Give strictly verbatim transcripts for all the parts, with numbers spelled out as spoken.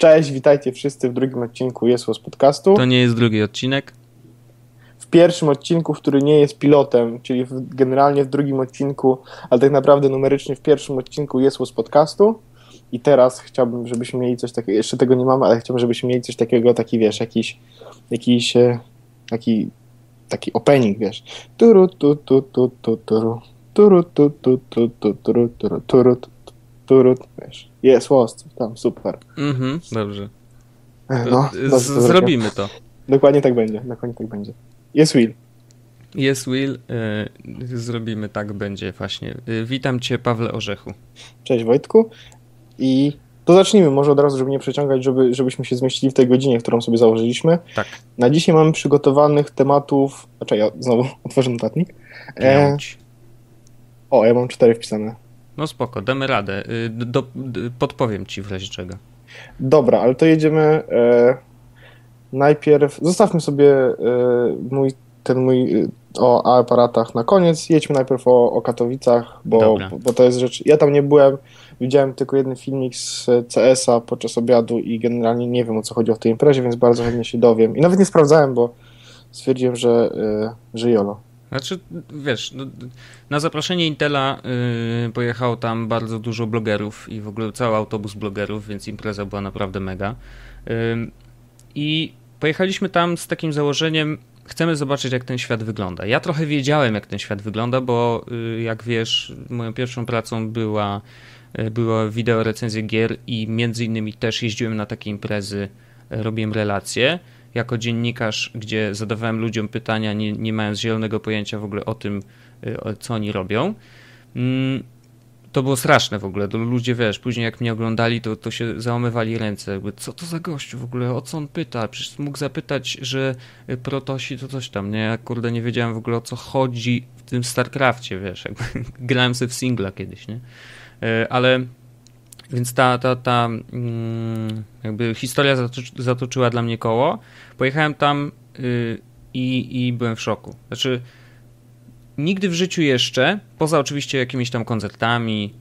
Cześć, witajcie wszyscy w drugim odcinku Jesło z podcastu. To nie jest drugi odcinek. W pierwszym odcinku, który nie jest pilotem, czyli w, generalnie w drugim odcinku, ale tak naprawdę numerycznie w pierwszym odcinku Jesło z podcastu. I teraz chciałbym, żebyśmy mieli coś takiego, jeszcze tego nie mamy, ale chciałbym, żebyśmy mieli coś takiego, taki wiesz, jakiś, jakiś taki, taki opening, wiesz. Turu, tu, tu, tu, tu, turu, turu, tu, tu, tu, tu, turu, turu, turu, turu, wiesz. Jest host, tam, super. Mhm, dobrze. No, to z, to zrobimy to. Dokładnie tak będzie, dokładnie tak będzie. Jest Will. Jest Will, yy, zrobimy tak będzie właśnie. Yy, witam cię, Pawle Orzechu. Cześć Wojtku. I to zacznijmy może od razu, żeby nie przeciągać, żeby, żebyśmy się zmieścili w tej godzinie, którą sobie założyliśmy. Tak. Na dzisiaj mamy przygotowanych tematów... Znaczy ja znowu otworzę notatnik. E... O, ja mam cztery wpisane. No spoko, damy radę. Do, do, podpowiem ci w razie czego. Dobra, ale to jedziemy e... najpierw... Zostawmy sobie e... mój, ten mój... o aparatach na koniec. Jedźmy najpierw o, o Katowicach, bo, bo to jest rzecz... Ja tam nie byłem... Widziałem tylko jeden filmik z C S a podczas obiadu i generalnie nie wiem, o co chodziło w tej imprezie, więc bardzo chętnie się dowiem. I nawet nie sprawdzałem, bo stwierdziłem, że, że jolo. Znaczy, wiesz, no, na zaproszenie Intela yy, pojechało tam bardzo dużo blogerów i w ogóle cały autobus blogerów, więc impreza była naprawdę mega. Yy, I pojechaliśmy tam z takim założeniem, chcemy zobaczyć, jak ten świat wygląda. Ja trochę wiedziałem, jak ten świat wygląda, bo yy, jak wiesz, moją pierwszą pracą była... Była wideo recenzja gier i między innymi też jeździłem na takie imprezy, robiłem relacje jako dziennikarz, gdzie zadawałem ludziom pytania, nie, nie mając zielonego pojęcia w ogóle o tym, co oni robią. To było straszne w ogóle, ludzie wiesz, później jak mnie oglądali, to, to się załamywali ręce, jakby co to za gościu w ogóle, o co on pyta, przecież mógł zapytać, że protosi to coś tam, nie, ja kurde nie wiedziałem w ogóle o co chodzi w tym StarCraftie, wiesz, jakby grałem sobie w singla kiedyś, nie. Ale więc ta, ta, ta jakby historia zatoczy, zatoczyła dla mnie koło. Pojechałem tam i, i byłem w szoku. Znaczy nigdy w życiu jeszcze, poza oczywiście jakimiś tam koncertami,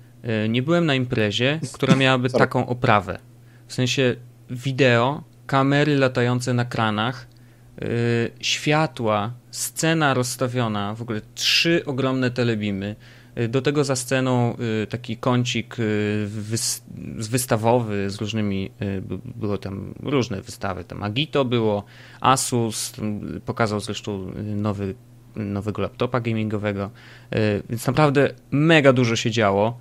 nie byłem na imprezie, która miałaby taką oprawę. W sensie wideo, kamery latające na kranach, światła, scena rozstawiona, w ogóle trzy ogromne telebimy. Do tego za sceną taki kącik wystawowy z różnymi, było tam różne wystawy, tam Agito było, Asus, pokazał zresztą nowy, nowego laptopa gamingowego, więc naprawdę mega dużo się działo.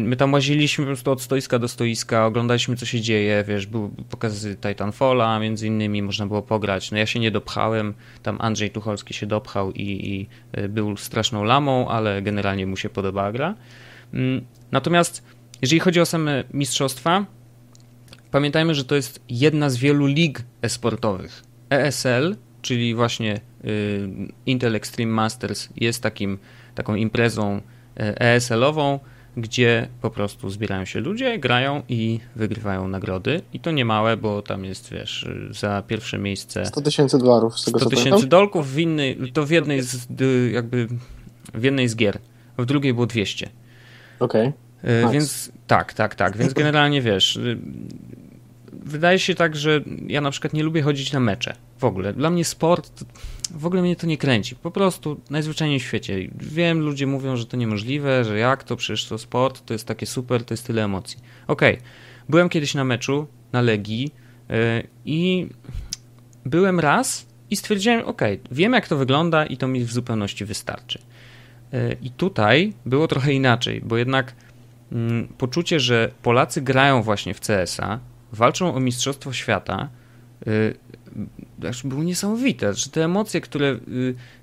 My tam łaziliśmy po prostu od stoiska do stoiska, oglądaliśmy co się dzieje, wiesz, były pokazy Titanfalla, między innymi można było pograć, no ja się nie dopchałem, tam Andrzej Tucholski się dopchał i, i był straszną lamą, ale generalnie mu się podobała gra. Natomiast jeżeli chodzi o same mistrzostwa, pamiętajmy, że to jest jedna z wielu lig e-sportowych. E S L, czyli właśnie Intel Extreme Masters jest takim, taką imprezą E S L-ową, gdzie po prostu zbierają się ludzie, grają i wygrywają nagrody. I to nie małe, bo tam jest, wiesz, za pierwsze miejsce... sto tysięcy dolarów z tego co pamiętam. sto tysięcy dolków, w innej, to w jednej z jakby w jednej z gier, w drugiej było dwieście. Okej. Okay. Nice. Więc tak, tak, tak. Więc generalnie, wiesz, wydaje się tak, że ja na przykład nie lubię chodzić na mecze w ogóle. Dla mnie sport... W ogóle mnie to nie kręci, po prostu najzwyczajniej w świecie. Wiem, ludzie mówią, że to niemożliwe, że jak to, przecież to sport, to jest takie super, to jest tyle emocji. Okej, okay. Byłem kiedyś na meczu, na Legii yy, i byłem raz i stwierdziłem, okej, okay, wiem jak to wygląda i to mi w zupełności wystarczy. Yy, I tutaj było trochę inaczej, bo jednak yy, poczucie, że Polacy grają właśnie w C S a, walczą o Mistrzostwo Świata, yy, było niesamowite, że te emocje, które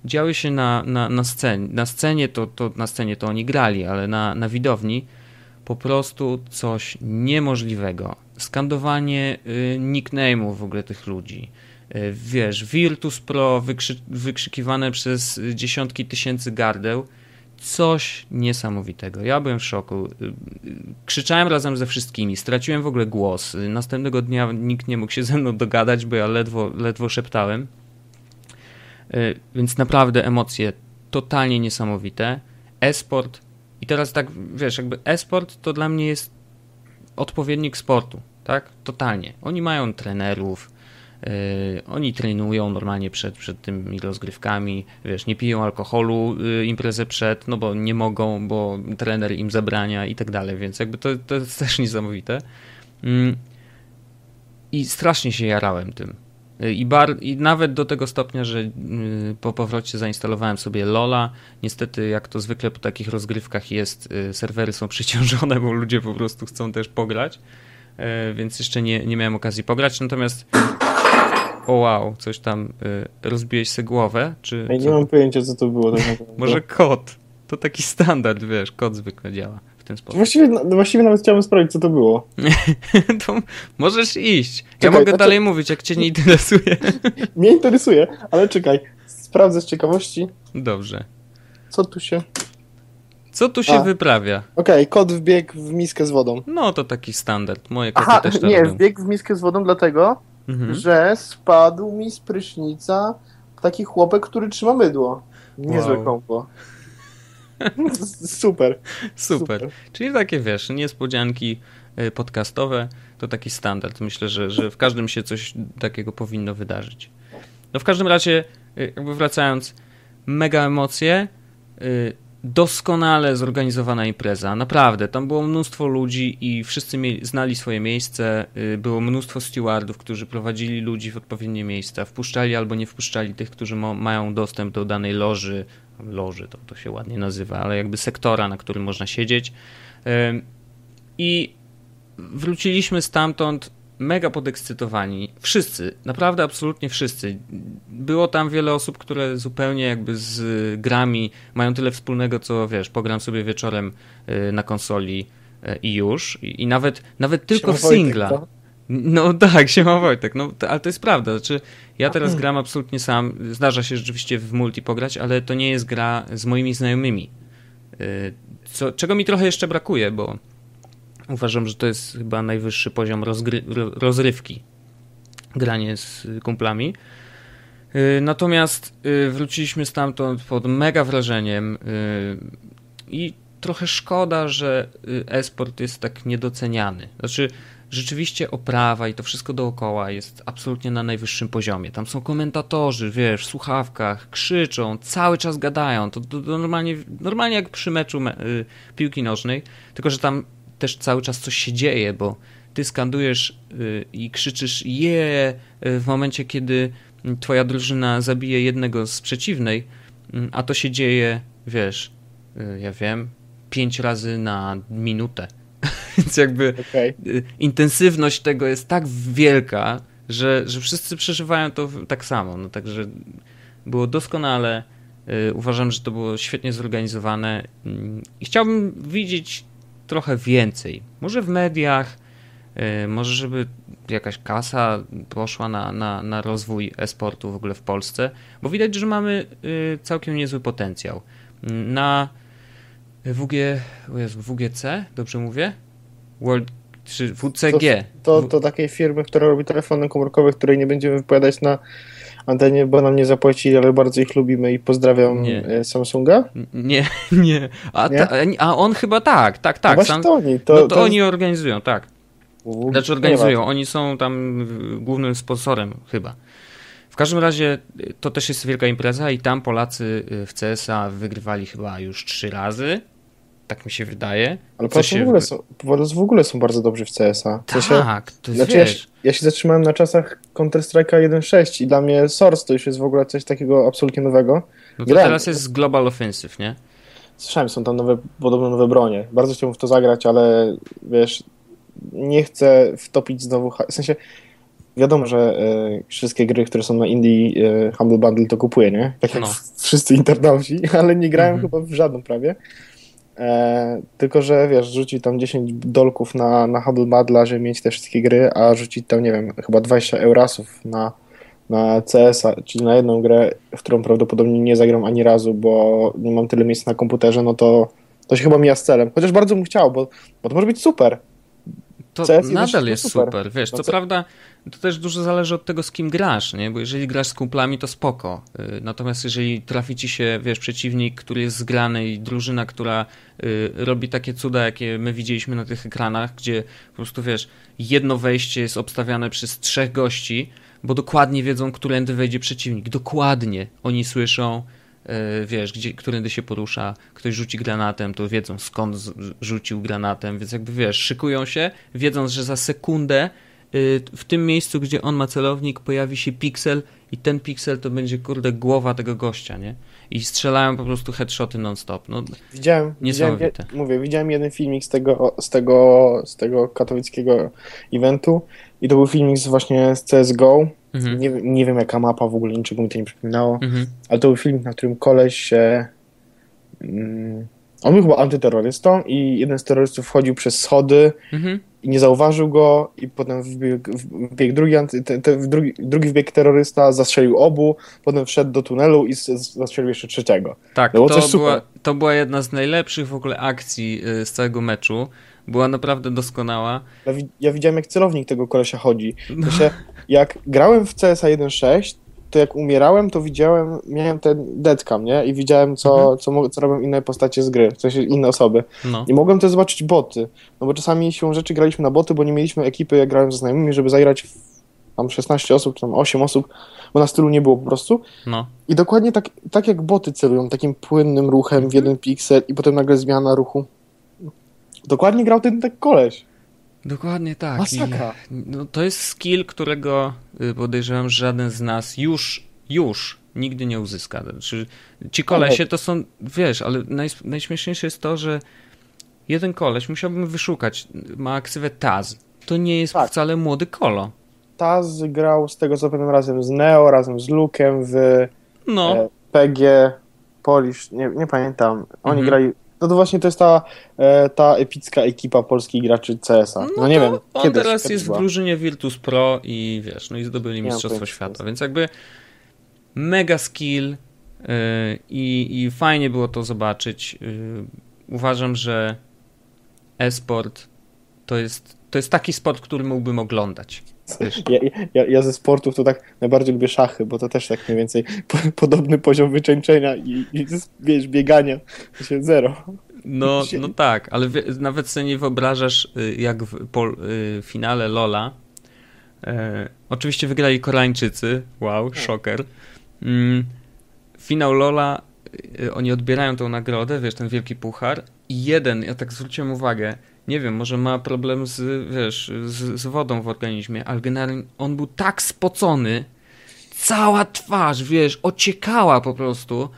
działy się na, na, na scenie, na scenie to, to na scenie to oni grali, ale na, na widowni po prostu coś niemożliwego. Skandowanie nickname'ów w ogóle tych ludzi. Wiesz, Virtus Pro wykrzy, wykrzykiwane przez dziesiątki tysięcy gardeł. Coś niesamowitego. Ja byłem w szoku. Krzyczałem razem ze wszystkimi. Straciłem w ogóle głos. Następnego dnia nikt nie mógł się ze mną dogadać, bo ja ledwo, ledwo szeptałem. Więc naprawdę emocje totalnie niesamowite. E-sport. I teraz tak, wiesz, jakby e-sport to dla mnie jest odpowiednik sportu. tak? Totalnie. Oni mają trenerów, yy, oni trenują normalnie przed, przed tymi rozgrywkami, wiesz, nie piją alkoholu yy, imprezę przed, no bo nie mogą, bo trener im zabrania i tak dalej, więc jakby to, to jest też niesamowite. Yy. I strasznie się jarałem tym. I, bar, I nawet do tego stopnia, że yy, po powrocie zainstalowałem sobie Lola. Niestety, jak to zwykle po takich rozgrywkach jest, yy, serwery są przyciążone, bo ludzie po prostu chcą też pograć, yy, więc jeszcze nie, nie miałem okazji pograć. Natomiast o wow, coś tam, yy, rozbiłeś sobie głowę? Czy ja nie co? Mam pojęcia, co to było. Tak może kot. To taki standard, wiesz, kot zwykle działa w ten sposób. Właściwie, właściwie nawet chciałem sprawdzić, co to było. To możesz iść. Ja czekaj, mogę dalej czy... mówić, jak cię nie interesuje. Mnie interesuje, ale czekaj. Sprawdzę z ciekawości. Dobrze. Co tu się... Co tu się A. wyprawia? Okej, okay, kot wbiegł w miskę z wodą. No to taki standard. Moje koty Aha, też to nie, robią. Wbiegł w miskę z wodą dlatego, mhm. że spadł mi z prysznica taki chłopek, który trzyma mydło. Niezłe wow. kombo. Super. Super. Super. Czyli takie, wiesz, niespodzianki podcastowe to taki standard. Myślę, że, że w każdym się coś takiego powinno wydarzyć. No w każdym razie, jakby wracając, mega emocje, doskonale zorganizowana impreza. Naprawdę, tam było mnóstwo ludzi i wszyscy mieli, znali swoje miejsce. Było mnóstwo stewardów, którzy prowadzili ludzi w odpowiednie miejsca. Wpuszczali albo nie wpuszczali tych, którzy ma, mają dostęp do danej loży, loży, to, to się ładnie nazywa, ale jakby sektora, na którym można siedzieć. I wróciliśmy stamtąd mega podekscytowani. Wszyscy, naprawdę absolutnie wszyscy. Było tam wiele osób, które zupełnie jakby z grami mają tyle wspólnego, co wiesz, pogram sobie wieczorem na konsoli i już. I nawet, nawet tylko w singla. Wojtek, no tak, siema Wojtek, no, to, ale to jest prawda, znaczy ja teraz gram absolutnie sam, zdarza się rzeczywiście w multi pograć, ale to nie jest gra z moimi znajomymi, Co, czego mi trochę jeszcze brakuje, bo uważam, że to jest chyba najwyższy poziom rozgry- rozrywki, granie z kumplami. Natomiast wróciliśmy stamtąd pod mega wrażeniem i trochę szkoda, że e-sport jest tak niedoceniany, znaczy rzeczywiście oprawa i to wszystko dookoła jest absolutnie na najwyższym poziomie. Tam są komentatorzy, wiesz, w słuchawkach, krzyczą, cały czas gadają. To, to, to normalnie, normalnie jak przy meczu me- y, piłki nożnej, tylko że tam też cały czas coś się dzieje, bo ty skandujesz y, i krzyczysz je y, w momencie, kiedy twoja drużyna zabije jednego z przeciwnej, y, a to się dzieje, wiesz, y, ja wiem, pięć razy na minutę. Więc jakby okay. intensywność tego jest tak wielka, że, że wszyscy przeżywają to tak samo. No, także było doskonale. Uważam, że to było świetnie zorganizowane i chciałbym widzieć trochę więcej. Może w mediach, może żeby jakaś kasa poszła na, na, na rozwój e-sportu w ogóle w Polsce, bo widać, że mamy całkiem niezły potencjał. Na W G, o Jezu, W G C, dobrze mówię? World, czy W C G. To, to, to takiej firmy, która robi telefony komórkowe, której nie będziemy wypowiadać na antenie, bo nam nie zapłacili, ale bardzo ich lubimy i pozdrawiam nie. Samsunga. Nie, nie. A, nie? Ta, a on chyba tak, tak, tak. No Sam, to oni. To, no to, to oni jest... organizują, tak. Znaczy organizują, oni są tam głównym sponsorem chyba. W każdym razie to też jest wielka impreza i tam Polacy w C S a wygrywali chyba już trzy razy. Tak mi się wydaje. Ale Polacy się... w, ogóle są, Polacy w ogóle są bardzo dobrzy w C S a. W sensie, tak, to znaczy wiesz. Ja, ja się zatrzymałem na czasach Counter-Strike'a jeden sześć i dla mnie Source to już jest w ogóle coś takiego absolutnie nowego. No to teraz jest Global Offensive, nie? Słyszałem, są tam nowe, podobno nowe bronie. Bardzo chciałbym w to zagrać, ale wiesz, nie chcę wtopić znowu... W sensie wiadomo, że y, wszystkie gry, które są na Indie y, Humble Bundle to kupuję, nie? Tak jak no. wszyscy internauci, ale nie grałem mm-hmm. chyba w żadną prawie. E, tylko, że wiesz, rzucić tam dziesięć dolków na, na Humble Bundle, żeby mieć te wszystkie gry, a rzucić tam, nie wiem, chyba dwadzieścia eurasów na, na C S a, czyli na jedną grę, w którą prawdopodobnie nie zagram ani razu, bo nie mam tyle miejsca na komputerze, no to, to się chyba mija z celem. Chociaż bardzo bym chciał, bo, bo to może być super. to C S nadal jest super. super. Wiesz, no co C... prawda to też dużo zależy od tego, z kim grasz, nie? Bo jeżeli grasz z kumplami, to spoko. Natomiast jeżeli trafi ci się, wiesz, przeciwnik, który jest zgrany i drużyna, która y, robi takie cuda, jakie my widzieliśmy na tych ekranach, gdzie po prostu, wiesz, jedno wejście jest obstawiane przez trzech gości, bo dokładnie wiedzą, którędy wejdzie przeciwnik. Dokładnie oni słyszą, wiesz, gdzie, którędy się porusza, ktoś rzuci granatem, to wiedzą skąd rzucił granatem, więc jakby, wiesz, szykują się, wiedząc, że za sekundę w tym miejscu, gdzie on ma celownik, pojawi się piksel i ten piksel to będzie, kurde, głowa tego gościa, nie? I strzelają po prostu headshoty non-stop. No, widziałem, widziałem, mówię, widziałem jeden filmik z tego, z tego, z tego katowickiego eventu i to był filmik z właśnie z C S G O. Mhm. Nie, nie wiem jaka mapa, w ogóle niczego mi to nie przypominało, mhm. ale to był filmik, na którym koleś e, mm, on był chyba antyterrorystą i jeden z terrorystów wchodził przez schody mhm. i nie zauważył go i potem wbiegł, wbiegł drugi, te, te, drugi, drugi wbiegł terrorysta, zastrzelił obu, potem wszedł do tunelu i zastrzelił jeszcze trzeciego. Tak, było to, była, to była jedna z najlepszych w ogóle akcji yy, z całego meczu. Była naprawdę doskonała. Ja, ja widziałem, jak celownik tego kolesia chodzi. No. Się, jak grałem w C S A jeden sześć, to jak umierałem, to widziałem, miałem ten deadcam, nie? I widziałem, co, mhm. co, co robią inne postacie z gry, w sensie inne osoby. No. I mogłem też zobaczyć boty, no bo czasami siłą rzeczy graliśmy na boty, bo nie mieliśmy ekipy, jak grałem ze znajomymi, żeby zagrać w tam szesnaście osób, czy tam osiem osób, bo nas tylu nie było po prostu. No. I dokładnie tak, tak jak boty celują, takim płynnym ruchem mhm. w jeden piksel i potem nagle zmiana ruchu. Dokładnie grał ten, ten koleś. Dokładnie tak. Masaka. I, no, to jest skill, którego podejrzewam, że żaden z nas już, już nigdy nie uzyska. Znaczy, ci kolesie to są, wiesz, ale naj, najśmieszniejsze jest to, że jeden koleś, musiałbym wyszukać, ma ksywę Taz. To nie jest tak. wcale młody kolo. Taz grał z tego co pamiętam razem z Neo, razem z Luke'em w no. e, P G, Polish, nie, nie pamiętam. Oni mhm. grali... No to właśnie to jest ta, ta epicka ekipa polskich graczy C S A. No, no nie wiem, on kiedyś, teraz kiedyś jest była. W drużynie Virtus Pro i wiesz, no i zdobyli mistrzostwo świata, więc jakby mega skill yy, i fajnie było to zobaczyć. Yy, uważam, że e-sport to jest, to jest taki sport, który mógłbym oglądać. Ja, ja, ja ze sportów to tak najbardziej lubię szachy, bo to też tak mniej więcej po, podobny poziom wycieńczenia i, i wiesz, biegania to się zero. No, no tak, ale wie, nawet sobie nie wyobrażasz, jak w po, y, finale Lola e, oczywiście wygrali Koreańczycy, wow, szoker. Mm, finał Lola, y, oni odbierają tą nagrodę, wiesz, ten wielki puchar i jeden, ja tak zwróciłem uwagę, nie wiem, może ma problem z, wiesz, z, z wodą w organizmie, ale generalnie on był tak spocony, cała twarz, wiesz, ociekała po prostu.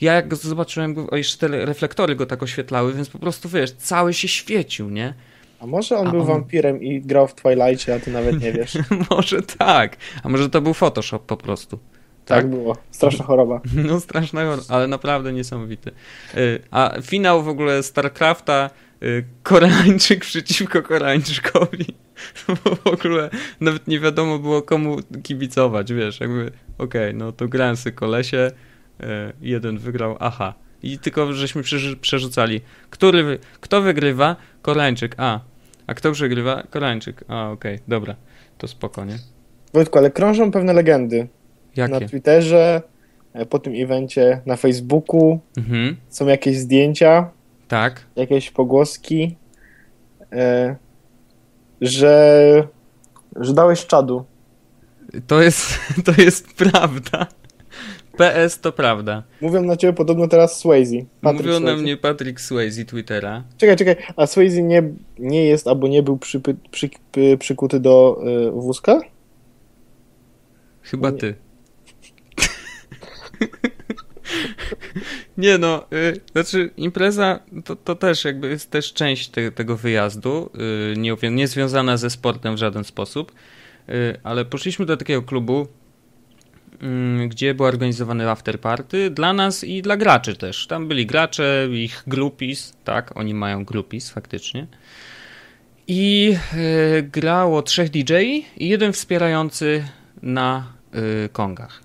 Ja jak go zobaczyłem, o, jeszcze te reflektory go tak oświetlały, więc po prostu, wiesz, cały się świecił, nie? A może on a był on... wampirem i grał w Twilightie, a ty nawet nie wiesz. Może tak, a może to był Photoshop po prostu. Tak, tak było. Straszna choroba. No straszna choroba, ale naprawdę niesamowity. A finał w ogóle StarCrafta, Koreańczyk przeciwko Koreańczykowi. W ogóle nawet nie wiadomo było komu kibicować, wiesz, jakby okej, okay, no to grałem sobie kolesie, jeden wygrał, aha. I tylko żeśmy przerzucali, który, kto wygrywa? Koreańczyk, a. A kto przegrywa? Koreańczyk, a okej, okay, dobra, to spoko, nie? Wojtku, ale krążą pewne legendy. Jakie? Na Twitterze, po tym evencie, na Facebooku, mhm. są jakieś zdjęcia. Tak. Jakieś pogłoski, e, że, że dałeś czadu. To jest, to jest prawda. P S to prawda. Mówią na ciebie podobno teraz Swayze. Patrick Mówią Swayze. Na mnie Patrick Swayze Twittera. Czekaj, czekaj, a Swayze nie, nie jest albo nie był przypy, przy, py, przykuty do y, wózka? Chyba ty. Nie no, y, znaczy impreza to, to też jakby jest też część te, tego wyjazdu, y, nie, nie związana ze sportem w żaden sposób, y, ale poszliśmy do takiego klubu, y, gdzie był organizowany afterparty dla nas i dla graczy też. Tam byli gracze, ich groupies, tak, oni mają groupies faktycznie. I y, grało trzech D J-i i jeden wspierający na y, kongach.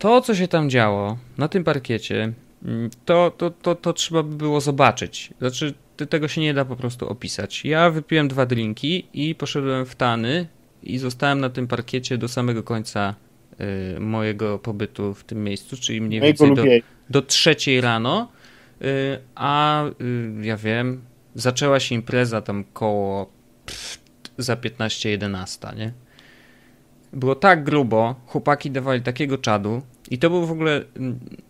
To, co się tam działo na tym parkiecie, to, to, to, to trzeba by było zobaczyć. Znaczy, tego się nie da po prostu opisać. Ja wypiłem dwa drinki i poszedłem w tany i zostałem na tym parkiecie do samego końca y, mojego pobytu w tym miejscu, czyli mniej więcej do, do trzeciej rano, y, a y, ja wiem, zaczęła się impreza tam koło pff, za piętnasta jedenasta, nie? Było tak grubo, chłopaki dawali takiego czadu i to było w ogóle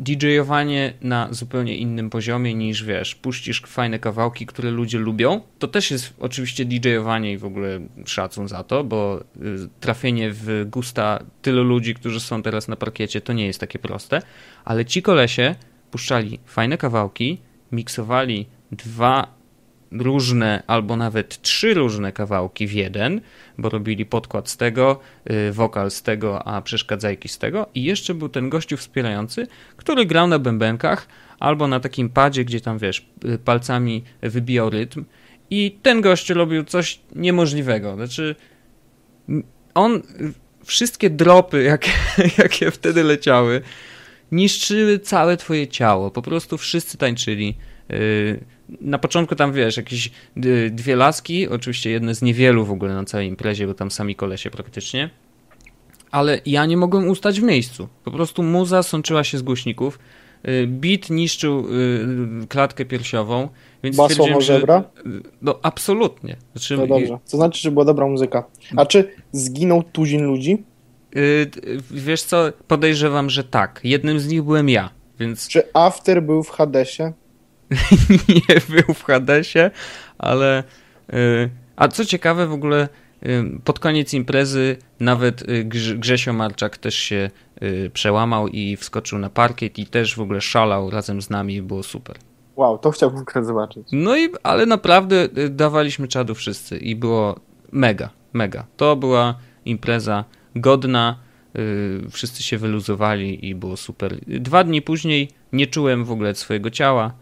didżejowanie na zupełnie innym poziomie niż, wiesz, puścisz fajne kawałki, które ludzie lubią. To też jest oczywiście didżejowanie i w ogóle szacun za to, bo trafienie w gusta tylu ludzi, którzy są teraz na parkiecie, to nie jest takie proste, ale ci kolesie puszczali fajne kawałki, miksowali dwa różne albo nawet trzy różne kawałki w jeden, bo robili podkład z tego, yy, wokal z tego, a przeszkadzajki z tego i jeszcze był ten gościu wspierający, który grał na bębenkach albo na takim padzie, gdzie tam, wiesz, palcami wybijał rytm i ten gościu robił coś niemożliwego. Znaczy on wszystkie dropy, jakie, jakie wtedy leciały, niszczyły całe twoje ciało. Po prostu wszyscy tańczyli. Yy, Na początku tam, wiesz, jakieś dwie laski, oczywiście jedne z niewielu w ogóle na całej imprezie, bo tam sami kolesie praktycznie, ale ja nie mogłem ustać w miejscu. Po prostu muza sączyła się z głośników, beat niszczył klatkę piersiową, więc stwierdziłem, że... żebra? No absolutnie. Znaczy... No dobrze, to znaczy, że była dobra muzyka. A czy zginął tuzin ludzi? Wiesz co, podejrzewam, że tak. Jednym z nich byłem ja, więc... Czy after był w Hadesie? Nie był w Hadesie, ale... Yy, a co ciekawe, w ogóle yy, pod koniec imprezy nawet yy, Grzesio Marczak też się yy, przełamał i wskoczył na parkiet i też w ogóle szalał razem z nami i było super. Wow, to chciałbym zobaczyć. No i, ale naprawdę yy, dawaliśmy czadu wszyscy i było mega, mega. To była impreza godna, yy, wszyscy się wyluzowali i było super. Dwa dni później nie czułem w ogóle swojego ciała.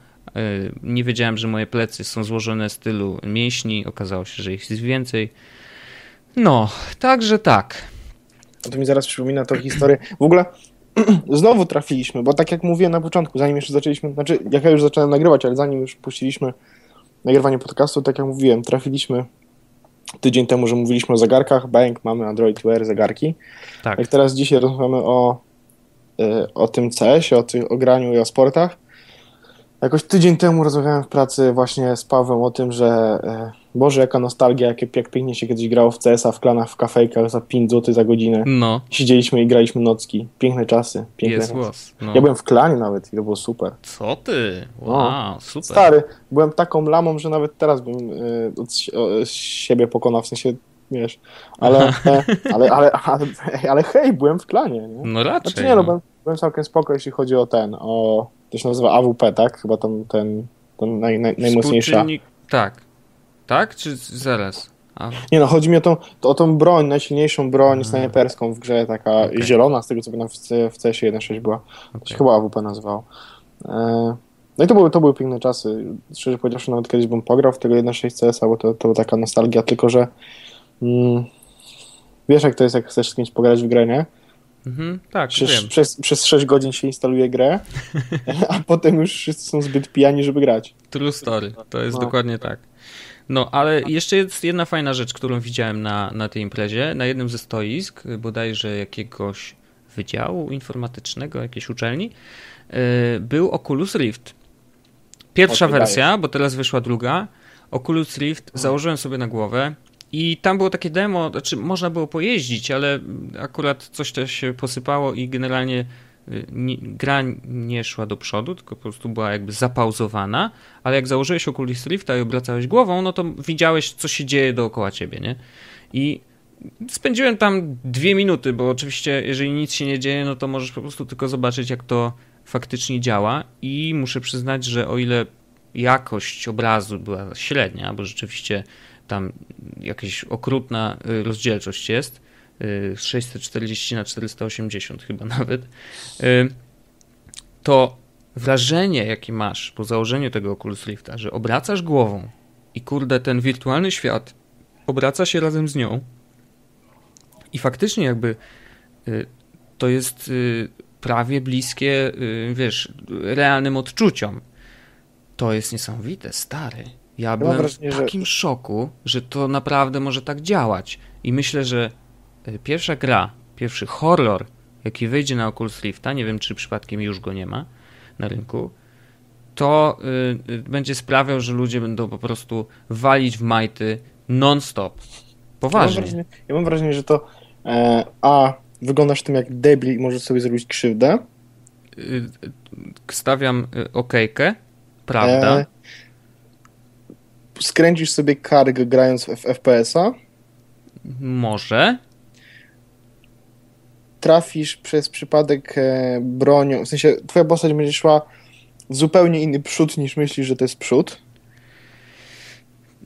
Nie wiedziałem, że moje plecy są złożone z tylu mięśni. Okazało się, że ich jest więcej. No, także tak. To mi zaraz przypomina tą historię. W ogóle znowu trafiliśmy, bo tak jak mówiłem na początku, zanim jeszcze zaczęliśmy, znaczy jak ja już zacząłem nagrywać, ale zanim już puściliśmy nagrywanie podcastu, tak jak mówiłem, trafiliśmy tydzień temu, że mówiliśmy o zegarkach. Bank, mamy Android Wear, zegarki. Tak. Jak teraz dzisiaj rozmawiamy o, o tym C S-ie, o, o graniu i o sportach. Jakoś tydzień temu rozmawiałem w pracy właśnie z Pawłem o tym, że Boże, jaka nostalgia, jak, jak pięknie się kiedyś grało w C S-a w klanach, w kafejkach za pięć złotych za godzinę. No. Siedzieliśmy i graliśmy nocki. Piękne czasy. Piękne czasy. Was, no. Ja byłem w klanie nawet i to było super. Co ty? Wow, no. Super. Stary, byłem taką lamą, że nawet teraz bym y, od, od siebie pokonał, w sensie, wiesz, ale, ale, ale, ale, ale, ale hej, byłem w klanie. Nie? No raczej. Znaczy nie, no. byłem, byłem całkiem spoko, jeśli chodzi o ten, o... To się nazywa A W P, tak? Chyba tam ten, ten naj, naj, najmocniejsza. Współczynnik, tak. Tak? Czy zaraz? A... Nie no, chodzi mi o tą, o tą broń, najsilniejszą broń snajperską w grze, taka okay. Zielona, z tego co pamiętam w C S-ie jeden sześć była. Okay. To się chyba A W P nazywało. No i to były, to były piękne czasy. Szczerze powiedziawszy, nawet kiedyś bym pograł w tego jeden sześć C S-a, bo to, to była taka nostalgia, tylko że mm, wiesz jak to jest, jak chcesz z kimś pograć w grę, nie? Mhm, tak, przez, przez, przez sześć godzin się instaluje grę, a potem już wszyscy są zbyt pijani, żeby grać. True story, to jest no. Dokładnie tak. No, ale jeszcze jest jedna fajna rzecz, którą widziałem na, na tej imprezie. Na jednym ze stoisk, bodajże jakiegoś wydziału informatycznego, jakiejś uczelni, był Oculus Rift. Pierwsza Odbydaje. wersja, bo teraz wyszła druga. Oculus Rift założyłem sobie na głowę. I tam było takie demo, znaczy można było pojeździć, ale akurat coś też się posypało i generalnie nie, gra nie szła do przodu, tylko po prostu była jakby zapauzowana, ale jak założyłeś Oculus Rifta i obracałeś głową, no to widziałeś, co się dzieje dookoła ciebie, nie? I spędziłem tam dwie minuty, bo oczywiście jeżeli nic się nie dzieje, no to możesz po prostu tylko zobaczyć, jak to faktycznie działa i muszę przyznać, że o ile jakość obrazu była średnia, bo rzeczywiście tam jakaś okrutna rozdzielczość jest, sześćset czterdzieści na czterysta osiemdziesiąt chyba nawet, to wrażenie, jakie masz po założeniu tego Oculus Rifta, że obracasz głową i kurde, ten wirtualny świat obraca się razem z nią i faktycznie jakby to jest prawie bliskie, wiesz, realnym odczuciom. To jest niesamowite, stary. Ja, ja byłem wrażenie, w takim że... szoku, że to naprawdę może tak działać. I myślę, że pierwsza gra, pierwszy horror, jaki wyjdzie na Oculus Rifta, nie wiem, czy przypadkiem już go nie ma na rynku, to y, będzie sprawiał, że ludzie będą po prostu walić w majty non-stop. Poważnie. Ja mam wrażenie, ja mam wrażenie że to e, a, wyglądasz tym jak debil i możesz sobie zrobić krzywdę. Y, stawiam okejkę, prawda? E, skręcisz sobie kark grając w F P S a? Może. Trafisz przez przypadek e, bronią, w sensie twoja postać będzie szła w zupełnie inny przód niż myślisz, że to jest przód?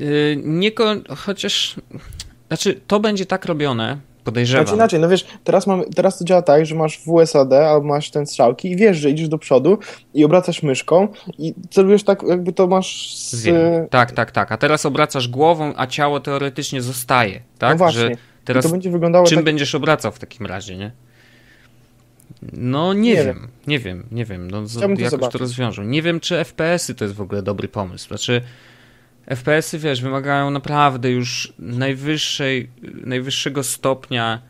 Yy, nie, chociaż... Znaczy, to będzie tak robione, podejrzewam. Znaczy inaczej, no wiesz, teraz, mam, teraz to działa tak, że masz W S A D albo masz ten strzałki i wiesz, że idziesz do przodu i obracasz myszką i celujesz tak, jakby to masz... Z... Tak, tak, tak. A teraz obracasz głową, a ciało teoretycznie zostaje, tak? No właśnie. Że teraz... I to będzie wyglądało czym tak... będziesz obracał w takim razie, nie? No nie, nie wiem, wiem, nie wiem, nie wiem, no, jakoś zobaczyć. To rozwiążą. Nie wiem, czy F P S y to jest w ogóle dobry pomysł. Znaczy F P S y, wiesz, wymagają naprawdę już najwyższej, najwyższego stopnia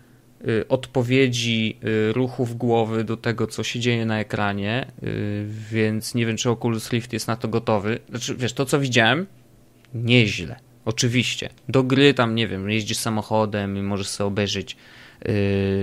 y, odpowiedzi y, ruchów głowy do tego, co się dzieje na ekranie, y, więc nie wiem, czy Oculus Rift jest na to gotowy. Znaczy, wiesz, to co widziałem, nieźle, oczywiście. Do gry tam, nie wiem, jeździsz samochodem i możesz sobie obejrzeć,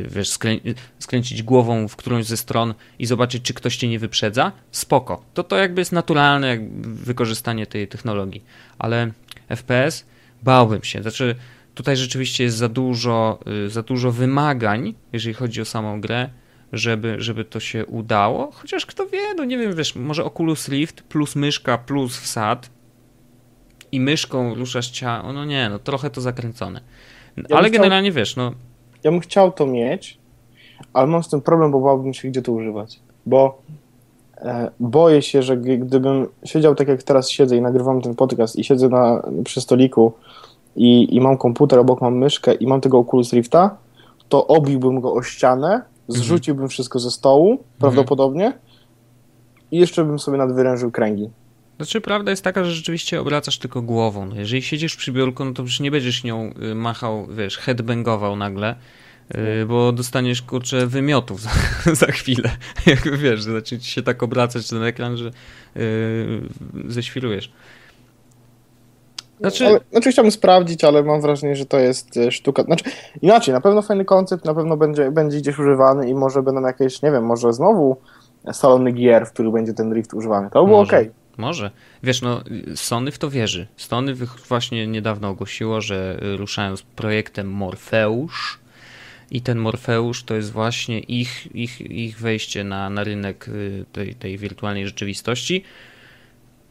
Yy, wiesz, skrę- skręcić głową w którąś ze stron i zobaczyć, czy ktoś cię nie wyprzedza, spoko. To to jakby jest naturalne jakby wykorzystanie tej technologii, ale F P S bałbym się. Znaczy tutaj rzeczywiście jest za dużo, yy, za dużo wymagań, jeżeli chodzi o samą grę, żeby, żeby to się udało, chociaż kto wie, no nie wiem, wiesz, może Oculus Rift plus myszka plus wsad i myszką ruszasz ciało, no nie, no trochę to zakręcone. Ja ale generalnie, chciał... wiesz, no ja bym chciał to mieć, ale mam z tym problem, bo bałbym się gdzie to używać. Bo e, boję się, że g- gdybym siedział tak jak teraz siedzę i nagrywam ten podcast i siedzę na, przy stoliku i, i mam komputer, obok mam myszkę i mam tego Oculus Rifta, to obiłbym go o ścianę, zrzuciłbym mhm. wszystko ze stołu, mhm. prawdopodobnie i jeszcze bym sobie nadwyrężył kręgi. Znaczy prawda jest taka, że rzeczywiście obracasz tylko głową. No, jeżeli siedzisz przy biurku, no to przecież nie będziesz nią machał, wiesz, headbangował nagle, yy, bo dostaniesz, kurczę, wymiotów za, za chwilę. Jak wiesz, zacznie ci się tak obracać ten ekran, że yy, ześwirujesz. Znaczy... Ale, znaczy chciałbym sprawdzić, ale mam wrażenie, że to jest sztuka... Znaczy, inaczej, na pewno fajny koncept, na pewno będzie, będzie gdzieś używany i może będą jakieś, nie wiem, może znowu salony gier, w których będzie ten Rift używany. To by było okej. Okay. Może. Wiesz, no Sony w to wierzy. Sony właśnie niedawno ogłosiło, że ruszają z projektem Morpheus i ten Morpheus to jest właśnie ich, ich, ich wejście na, na rynek tej, tej wirtualnej rzeczywistości.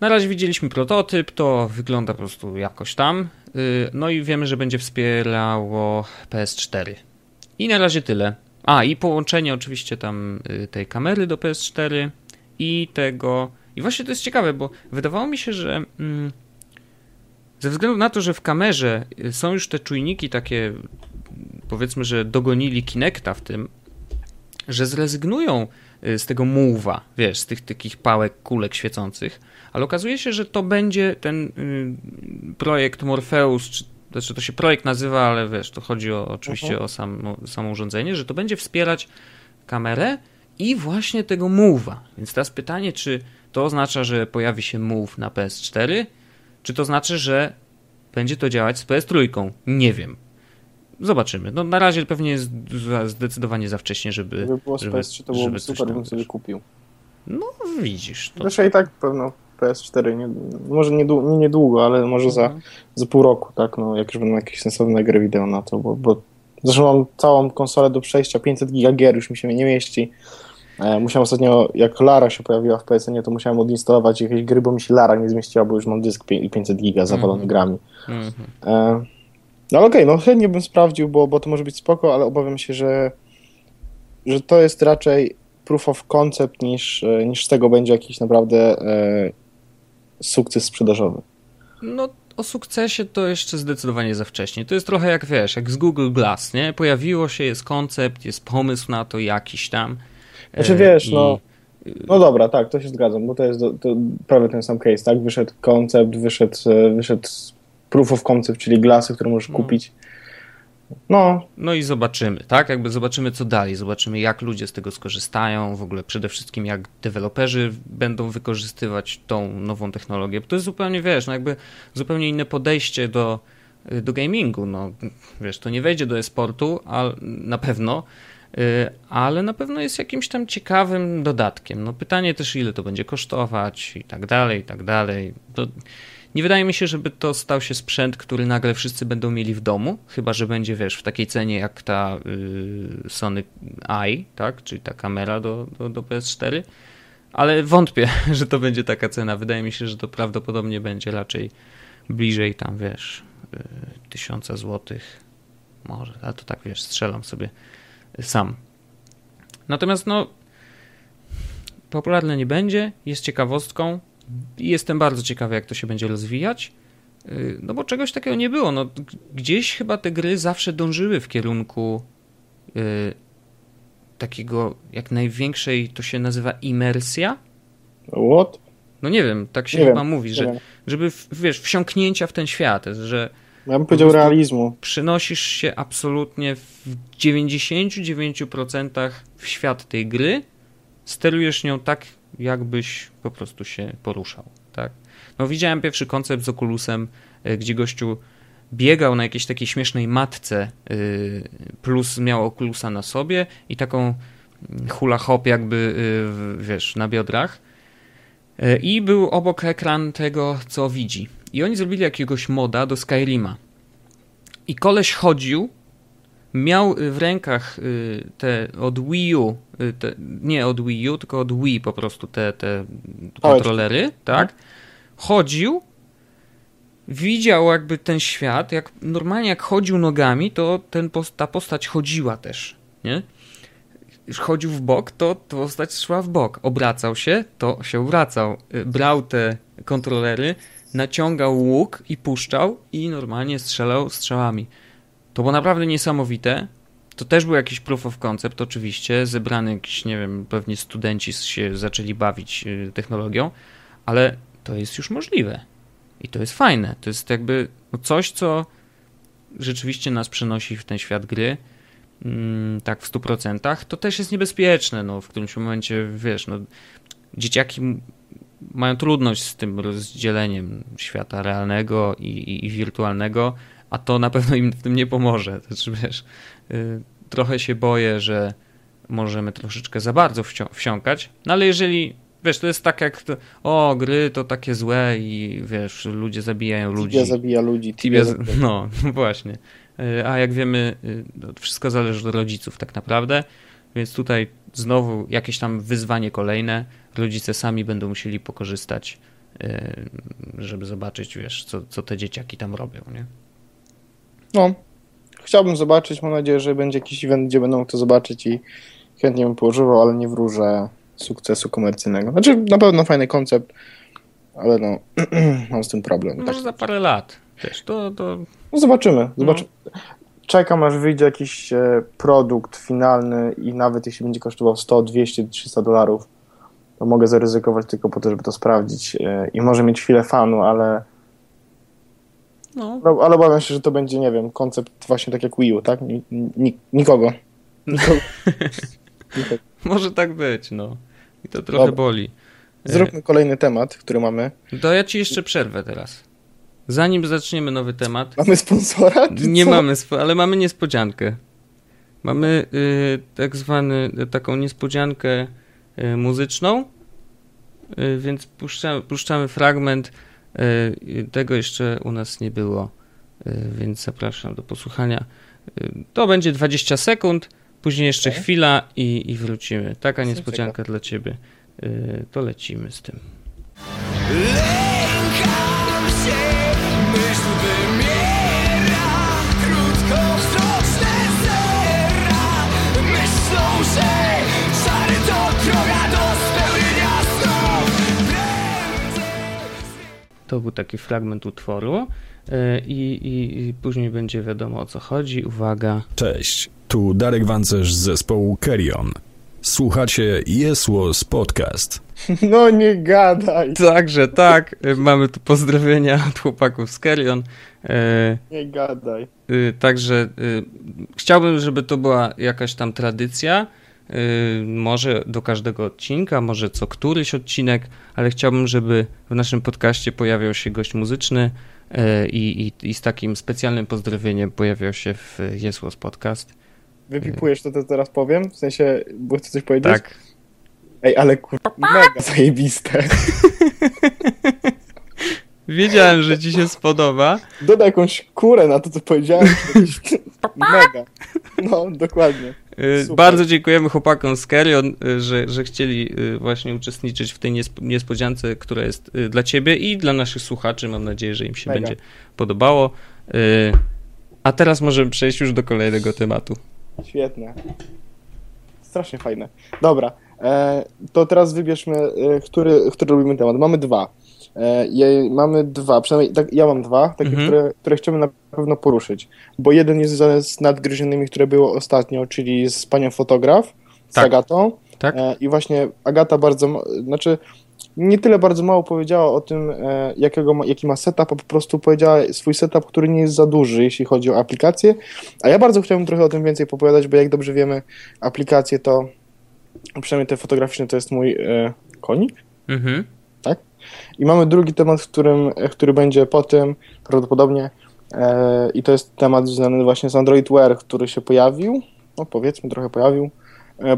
Na razie widzieliśmy prototyp, to wygląda po prostu jakoś tam. No i wiemy, że będzie wspierało P S cztery. I na razie tyle. A, i połączenie oczywiście tam tej kamery do P S cztery i tego... I właśnie to jest ciekawe, bo wydawało mi się, że mm, ze względu na to, że w kamerze są już te czujniki takie, powiedzmy, że dogonili Kinecta w tym, że zrezygnują z tego move'a, wiesz, z tych takich pałek, kulek świecących, ale okazuje się, że to będzie ten y, projekt Morpheus, czy, znaczy to się projekt nazywa, ale wiesz, to chodzi o, oczywiście uh-huh. o samo, samo urządzenie, że to będzie wspierać kamerę i właśnie tego move'a. Więc teraz pytanie, czy to oznacza, że pojawi się Move na P S cztery? Czy to znaczy, że będzie to działać z P S trzy? Nie wiem. Zobaczymy. No, na razie pewnie jest zdecydowanie za wcześnie, żeby... Gdyby było z żeby, P S trzy, to byłoby super, bym sobie kupił. No widzisz. To... Zresztą i tak pewno P S cztery, nie, może nie, nie niedługo, ale może mhm. za, za pół roku, tak? No, jak już będą jakieś sensowne gry wideo na to, bo, bo zresztą mam całą konsolę do przejścia, pięćset giga gier już mi się nie mieści. Musiałem ostatnio, jak Lara się pojawiła w P S N, to musiałem odinstalować jakieś gry, bo mi się Lara nie zmieściła, bo już mam dysk pięćset giga zawalony mm-hmm. grami. Mm-hmm. E, no ale okej, okay, no chętnie bym sprawdził, bo, bo to może być spoko, ale obawiam się, że, że to jest raczej proof of concept niż, niż z tego będzie jakiś naprawdę e, sukces sprzedażowy. No o sukcesie to jeszcze zdecydowanie za wcześnie. To jest trochę jak, wiesz, jak z Google Glass, nie? Pojawiło się, jest koncept, jest pomysł na to jakiś tam. Znaczy wiesz, no... No dobra, tak, to się zgadzam, bo to jest do, to prawie ten sam case, tak? Wyszedł koncept, wyszedł, wyszedł proof of concept, czyli glasy, które możesz no. kupić. No. no i zobaczymy, tak? Jakby zobaczymy, co dalej, zobaczymy, jak ludzie z tego skorzystają, w ogóle przede wszystkim jak deweloperzy będą wykorzystywać tą nową technologię, bo to jest zupełnie, wiesz, no jakby zupełnie inne podejście do, do gamingu, no wiesz, to nie wejdzie do e-sportu, ale na pewno, ale na pewno jest jakimś tam ciekawym dodatkiem. No pytanie też, ile to będzie kosztować i tak dalej, i tak dalej. To nie wydaje mi się, żeby to stał się sprzęt, który nagle wszyscy będą mieli w domu, chyba że będzie, wiesz, w takiej cenie jak ta yy, Sony Eye, tak? Czyli ta kamera do, do, do P S cztery, ale wątpię, że to będzie taka cena. Wydaje mi się, że to prawdopodobnie będzie raczej bliżej tam, wiesz, yy, tysiąca złotych, może, a to tak, wiesz, strzelam sobie sam. Natomiast no popularne nie będzie, jest ciekawostką i jestem bardzo ciekawy, jak to się będzie rozwijać, no bo czegoś takiego nie było. No, gdzieś chyba te gry zawsze dążyły w kierunku yy, takiego jak największej, to się nazywa imersja? What? No nie wiem, tak się nie chyba wiem, mówi, że wiem. żeby, wiesz, wsiąknięcia w ten świat, że ja bym powiedział realizmu. Przynosisz się absolutnie w dziewięćdziesiąt dziewięć procent w świat tej gry, sterujesz nią tak, jakbyś po prostu się poruszał, tak? No widziałem pierwszy koncept z Oculusem, gdzie gościu biegał na jakiejś takiej śmiesznej matce, plus miał Oculusa na sobie i taką hula hop jakby, wiesz, na biodrach i był obok ekran tego, co widzi. I oni zrobili jakiegoś moda do Skyrima. I koleś chodził, miał w rękach te od Wii U, te, nie od Wii U, tylko od Wii po prostu te, te kontrolery, tak? Chodził, widział jakby ten świat, jak normalnie jak chodził nogami, to ten, ta postać chodziła też, nie? Chodził w bok, to postać szła w bok. Obracał się, to się obracał. Brał te kontrolery, naciągał łuk i puszczał i normalnie strzelał strzałami. To było naprawdę niesamowite. To też był jakiś proof of concept oczywiście, zebrany jakiś, nie wiem, pewnie studenci się zaczęli bawić technologią, ale to jest już możliwe i to jest fajne. To jest jakby coś, co rzeczywiście nas przenosi w ten świat gry, tak w stu procentach. To też jest niebezpieczne, no w którymś momencie, wiesz, no dzieciaki mają trudność z tym rozdzieleniem świata realnego i, i, i wirtualnego, a to na pewno im w tym nie pomoże. Znaczy, wiesz, yy, trochę się boję, że możemy troszeczkę za bardzo wsi- wsiąkać, no ale jeżeli, wiesz, to jest tak jak to, o, gry to takie złe i wiesz, ludzie zabijają ludzi. Tibia zabija ludzi. Tibia z... No, właśnie. Yy, a jak wiemy, yy, wszystko zależy od rodziców tak naprawdę, więc tutaj znowu jakieś tam wyzwanie kolejne. Rodzice sami będą musieli pokorzystać, żeby zobaczyć, wiesz, co, co te dzieciaki tam robią, nie? No, chciałbym zobaczyć, mam nadzieję, że będzie jakiś event, gdzie będą to zobaczyć i chętnie bym położywał, ale nie wróżę sukcesu komercyjnego. Znaczy, na pewno fajny koncept, ale no, mam z tym problem. Może tak. Za parę lat, wiesz, to... to... No zobaczymy, zobaczymy. No. Czekam, aż wyjdzie jakiś produkt finalny i nawet jeśli będzie kosztował sto, dwieście, trzysta dolarów, to mogę zaryzykować tylko po to, żeby to sprawdzić i może mieć chwilę fanu, ale no. No, ale obawiam się, że to będzie, nie wiem, koncept właśnie tak jak Wii U, tak? Ni- ni- nikogo. nikogo. nikogo. Może tak być, no. I to trochę Dobra. boli. Zróbmy kolejny temat, który mamy. To ja ci jeszcze przerwę teraz. Zanim zaczniemy nowy temat... Mamy sponsora? Nie mamy, spo- ale mamy niespodziankę. Mamy yy, tak zwany, taką niespodziankę muzyczną, więc puszczamy, puszczamy fragment. Tego jeszcze u nas nie było, więc zapraszam do posłuchania. To będzie dwadzieścia sekund, później jeszcze okay. chwila i, i wrócimy. Taka Jestem niespodzianka ciekaw. Dla ciebie. To lecimy z tym. Lękam się, myśl wymiera, krótkowzroczne zera, myślą, że czary to droga do spełnienia snów. To był taki fragment utworu i, i, i później będzie wiadomo, o co chodzi. Uwaga. Cześć, tu Darek Wancerz z zespołu Kerion. Słuchacie Jesłos Podcast. No nie gadaj. Także tak, mamy tu pozdrowienia od chłopaków z Kerion. Nie gadaj. Także chciałbym, żeby to była jakaś tam tradycja. Może do każdego odcinka, może co któryś odcinek, ale chciałbym, żeby w naszym podcaście pojawiał się gość muzyczny i, i, i z takim specjalnym pozdrowieniem pojawiał się w Jesłos Podcast. Wypipujesz to, co teraz powiem? W sensie, bo chcę coś powiedzieć? Tak. Ej, ale kurwa, mega zajebiste. Wiedziałem, że ci się spodoba. Dodaj jakąś kurę na to, co powiedziałem. Mega. No, dokładnie. Super. Bardzo dziękujemy chłopakom z Kerion, że, że chcieli właśnie uczestniczyć w tej niespodziance, która jest dla ciebie i dla naszych słuchaczy. Mam nadzieję, że im się mega. Będzie podobało. A teraz możemy przejść już do kolejnego tematu. Świetne. Strasznie fajne. Dobra, e, to teraz wybierzmy, e, który, który robimy temat. Mamy dwa. E, je, mamy dwa, przynajmniej tak, ja mam dwa, takie, mhm. które, które chciałbym na pewno poruszyć. Bo jeden jest związany z nadgryzionymi, które było ostatnio, czyli z panią fotograf, z tak. Agatą. Tak. E, I właśnie Agata bardzo, znaczy nie tyle bardzo mało powiedziała o tym, e, jakiego ma, jaki ma setup, a po prostu powiedziała swój setup, który nie jest za duży, jeśli chodzi o aplikacje. A ja bardzo chciałbym trochę o tym więcej popowiadać, bo jak dobrze wiemy, aplikacje to, przynajmniej te fotograficzne, to jest mój e, konik. Mhm. Tak? I mamy drugi temat, w którym, który będzie po tym prawdopodobnie e, i to jest temat związany właśnie z Android Wear, który się pojawił, no powiedzmy trochę pojawił.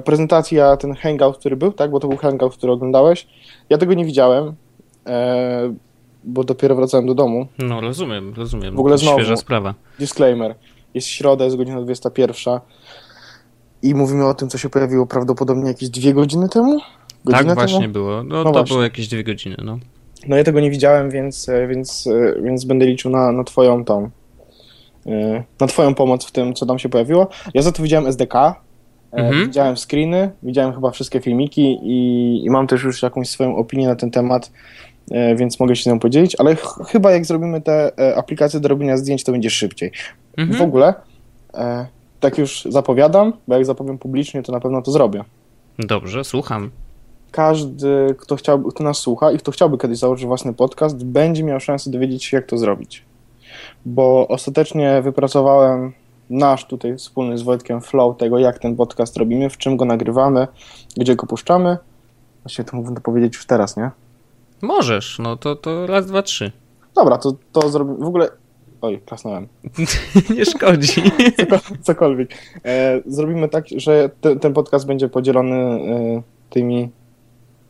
Prezentacja, ten hangout, który był, tak, bo to był hangout, który oglądałeś. Ja tego nie widziałem, e, bo dopiero wracałem do domu. No rozumiem, rozumiem. W ogóle znowu, świeża sprawa. Disclaimer, jest środa, jest godzina dwudziesta pierwsza i mówimy o tym, co się pojawiło prawdopodobnie jakieś dwie godziny temu? Godzinę tak temu? Właśnie było, no, no to właśnie. Było jakieś dwie godziny. No. no ja tego nie widziałem, więc, więc, więc będę liczył na, na twoją tą, na twoją pomoc w tym, co tam się pojawiło. Ja za to widziałem S D K. Mhm. Widziałem screeny, widziałem chyba wszystkie filmiki i, i mam też już jakąś swoją opinię na ten temat, e, więc mogę się nią podzielić, ale ch- chyba jak zrobimy te e, aplikacje do robienia zdjęć, to będzie szybciej. Mhm. W ogóle e, tak już zapowiadam, bo jak zapowiem publicznie, to na pewno to zrobię. Dobrze, słucham. Każdy, kto, chciałby, kto nas słucha i kto chciałby kiedyś założyć własny podcast, będzie miał szansę dowiedzieć się, jak to zrobić. Bo ostatecznie wypracowałem nasz tutaj wspólny z Wojtkiem flow tego, jak ten podcast robimy, w czym go nagrywamy, gdzie go puszczamy. Właściwie to mógłbym to powiedzieć już teraz, nie? Możesz, no to, to raz, dwa, trzy. Dobra, to, to zrobimy. W ogóle... Oj, klasnąłem. Nie szkodzi. Cokol- cokolwiek. E, zrobimy tak, że te, ten podcast będzie podzielony e, tymi...